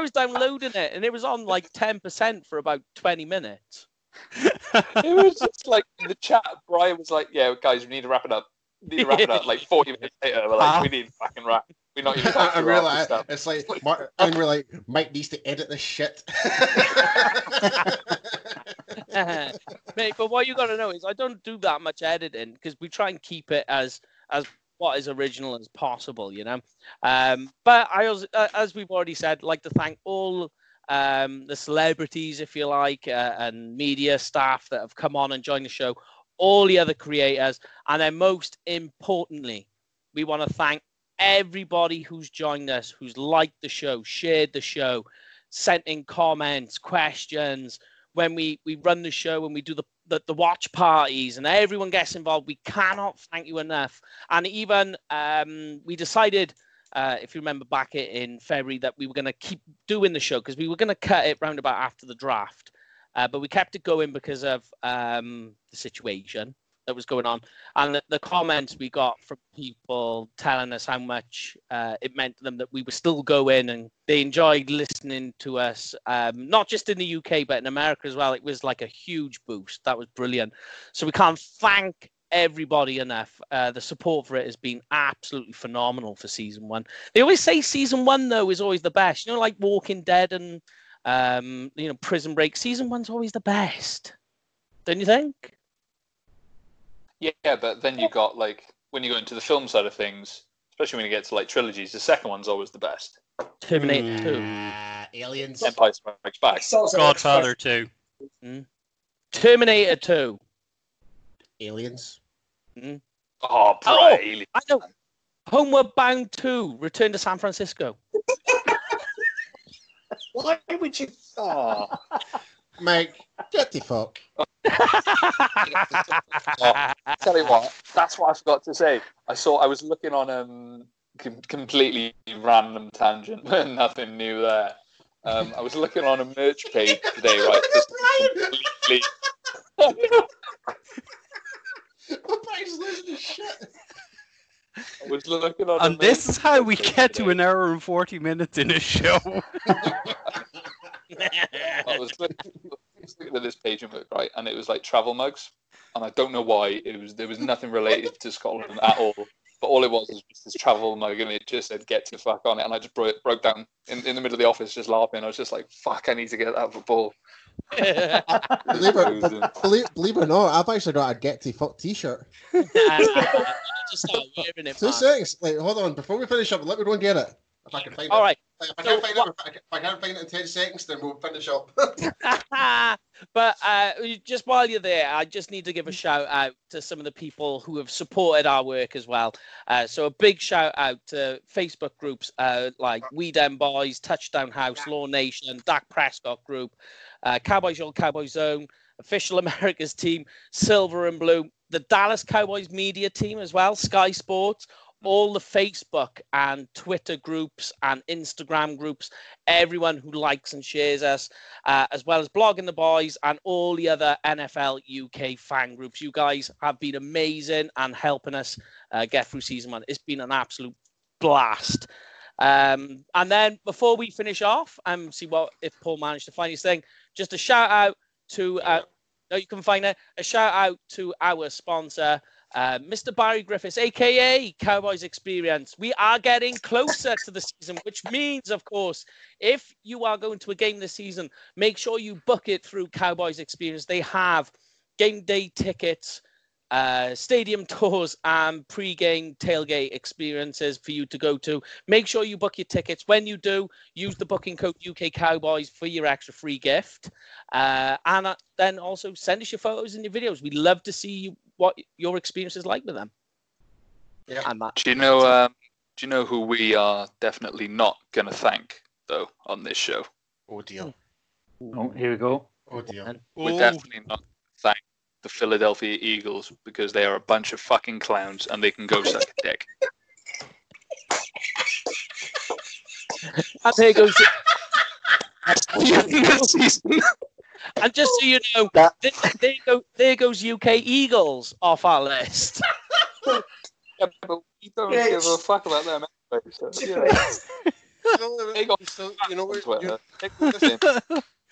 was downloading it, and it was on like 10% for about 20 minutes. It was just like, in the chat, Brian was like, yeah, guys, we need to wrap it up. Like 40 minutes later, we're like, we need to fucking wrap. We're not even talking about stuff. It's like, and we're like, Mike needs to edit this shit. Mate, but what you got to know is I don't do that much editing, because we try and keep it as what is original as possible, you know. But I also, as we've already said, like to thank all the celebrities, if you like, and media staff that have come on and joined the show. All the other creators, and then most importantly, we want to thank everybody who's joined us, who's liked the show, shared the show, sent in comments, questions. When we run the show, when we do the watch parties, and everyone gets involved, we cannot thank you enough. And even we decided, if you remember back in February, that we were going to keep doing the show because we were going to cut it round about after the draft. But we kept it going because of the situation that was going on. And the comments we got from people telling us how much it meant to them that we were still going, and they enjoyed listening to us, not just in the UK, but in America as well. It was like a huge boost. That was brilliant. So we can't thank everybody enough. The support for it has been absolutely phenomenal for season one. They always say season one, though, is always the best. You know, like Walking Dead and... you know, Prison Break, season one's always the best, don't you think? Yeah, but then you got like when you go into the film side of things, especially when you get to like trilogies, the second one's always the best. Terminator 2, Aliens, Empire Strikes Back, Godfather 2, Terminator 2, Aliens, oh, Aliens. I know. Homeward Bound 2, Return to San Francisco. Why would you... Oh. Mike, get the fuck. Tell you what, that's what I forgot to say. I was looking on a completely random tangent, nothing new there. I was looking on a merch page today, right? Completely... Nobody's losing his shit. I was looking on, and this is how we get to an hour and 40 minutes in a show. I was looking at this page and book, right, and it was like travel mugs, and I don't know why it was. There was nothing related to Scotland at all, but all it was just this travel mug, and it just said "get to fuck" on it, and I just broke down in the middle of the office, just laughing. I was just like, "Fuck, I need to get that for Paul." Believe it or not, I've actually got a "get to fuck" T-shirt. Just start wearing it. 2 seconds. Wait, hold on. Before we finish up, let me go and get it. If I can find it. All right. If I can't find it in 10 seconds, then we'll finish up. But just while you're there, I just need to give a shout out to some of the people who have supported our work as well. So a big shout out to Facebook groups like We Dem Boys, Touchdown House, Law Nation, Dak Prescott Group, Cowboys Y'all, Cowboys Zone, Official America's Team, Silver and Blue, the Dallas Cowboys media team as well, Sky Sports, all the Facebook and Twitter groups and Instagram groups, everyone who likes and shares us, as well as Blogging the Boys and all the other NFL UK fan groups. You guys have been amazing and helping us get through season one. It's been an absolute blast. And then before we finish off and see if Paul managed to find his thing, just a shout out to No, you can find a shout out to our sponsor, Mr. Barry Griffiths, aka Cowboys Experience. We are getting closer to the season, which means, of course, if you are going to a game this season, make sure you book it through Cowboys Experience. They have game day tickets, stadium tours, and pre-game tailgate experiences for you to go to. Make sure you book your tickets. When you do, use the booking code UK Cowboys for your extra free gift. And then also send us your photos and your videos. We'd love to see you, what your experience is like with them. Yeah. And that, do you know who we are definitely not going to thank, though, on this show? Audio. Oh, here we go. Audio. We're definitely not thank the Philadelphia Eagles, because they are a bunch of fucking clowns and they can go suck a dick. And there goes the season. And just so you know, there goes UK Eagles off our list. Yeah, but we don't give a fuck about them anyway. So, yeah.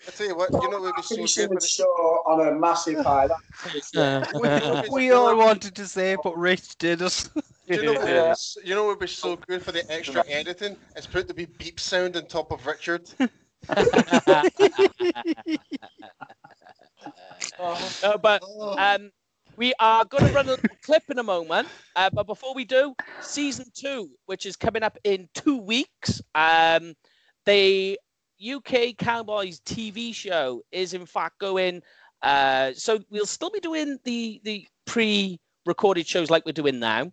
I tell you what, you know, we'd be so good with show on a massive high. We all wanted to say it, but Rich did us. You know, we'd be so good for the extra editing. It's put to be beep sound on top of Richard. No, but we are going to run a little clip in a moment. But before we do, season 2, which is coming up in 2 weeks, they. UK Cowboys TV show is in fact going, so we'll still be doing the pre-recorded shows like we're doing now.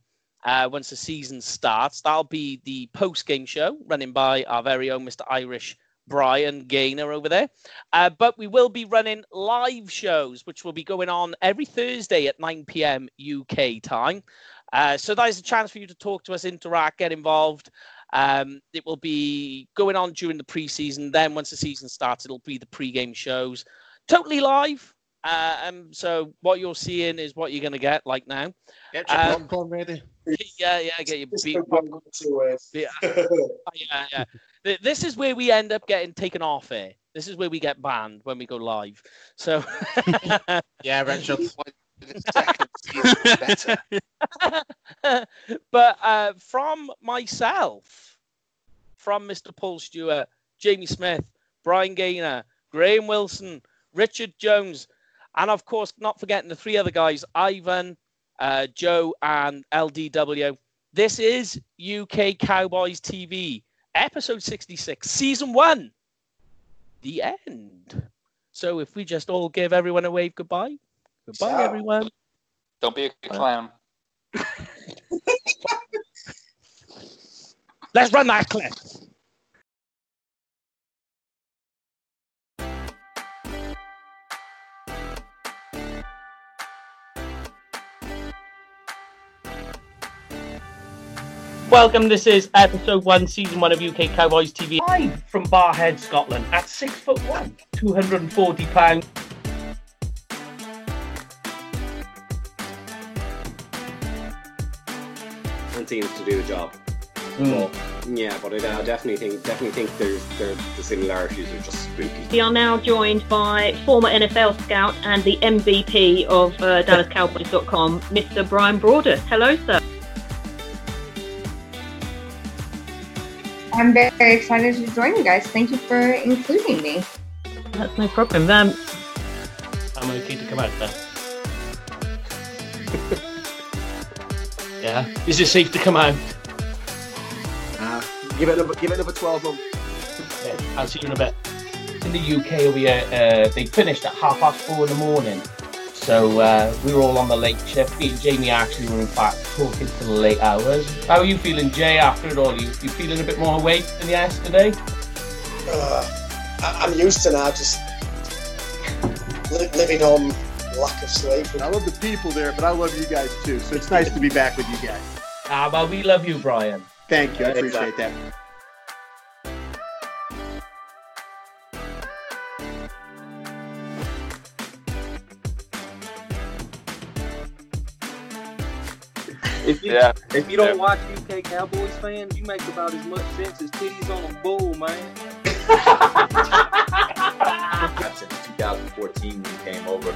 Once the season starts, that'll be the post-game show running by our very own Mr. Irish Brian Gaynor over there. But we will be running live shows, which will be going on every Thursday at 9 p.m. UK time. So that is a chance for you to talk to us, interact, get involved. It will be going on during the preseason. Then once the season starts, it'll be the pre-game shows, totally live. So what you're seeing is what you're going to get like now. Get your popcorn ready. Yeah, get your popcorn. Yeah. This is where we end up getting taken off here. This is where we get banned when we go live. So yeah, Richard. But from myself, from Mr. Paul Stewart, Jamie Smith, Brian Gaynor, Graham Wilson, Richard Jones, and of course, not forgetting the 3 other guys, Ivan, Joe, and LDW. This is UK Cowboys TV, episode 66, season 1, the end. So if we just all give everyone a wave goodbye. Goodbye, everyone. Don't be a clown. Let's run that clip. Welcome, this is episode 1, season 1 of UK Cowboys TV. Live from Barhead, Scotland, at 6'1", 240 pounds. Teams to do the job, but I definitely think the similarities are just spooky. We are now joined by former NFL scout and the MVP of DallasCowboys.com, Mr. Brian Broades. Hello, sir. I'm very excited to join you guys. Thank you for including me. That's no problem. I'm okay to come out then. Yeah. Is it safe to come out? Give it another 12 months. Yeah, I'll see you in a bit. In the UK, we they finished at 4:30 in the morning, so we were all on the late shift. Me and Jamie actually were in fact talking till the late hours. How are you feeling, Jay? After it all, you feeling a bit more awake than yesterday? I'm used to now just living on. Lack of sleep. I love the people there, but I love you guys too. So it's nice to be back with you guys. But we love you, Brian. Thank you. I appreciate that. If you don't watch UK Cowboys fans, you make about as much sense as titties on a bull, man. That's it. 2014 when we came over.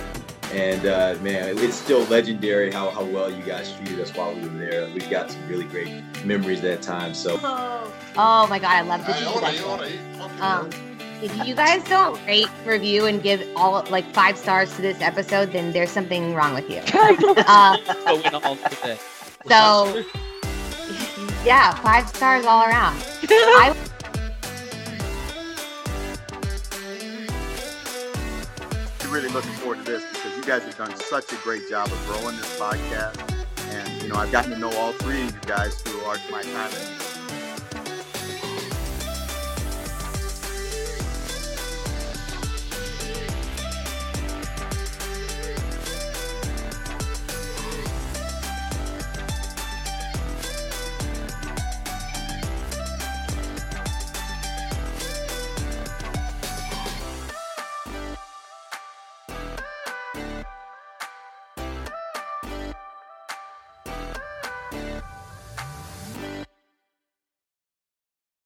And, man, it's still legendary how well you guys treated us while we were there. We've got some really great memories that time. So, oh my God, I love the If you guys don't rate, review, and give all 5 stars to this episode, then there's something wrong with you. So, yeah, 5 stars all around. Really looking forward to this because you guys have done such a great job of growing this podcast, and I've gotten to know all three of you guys through my time.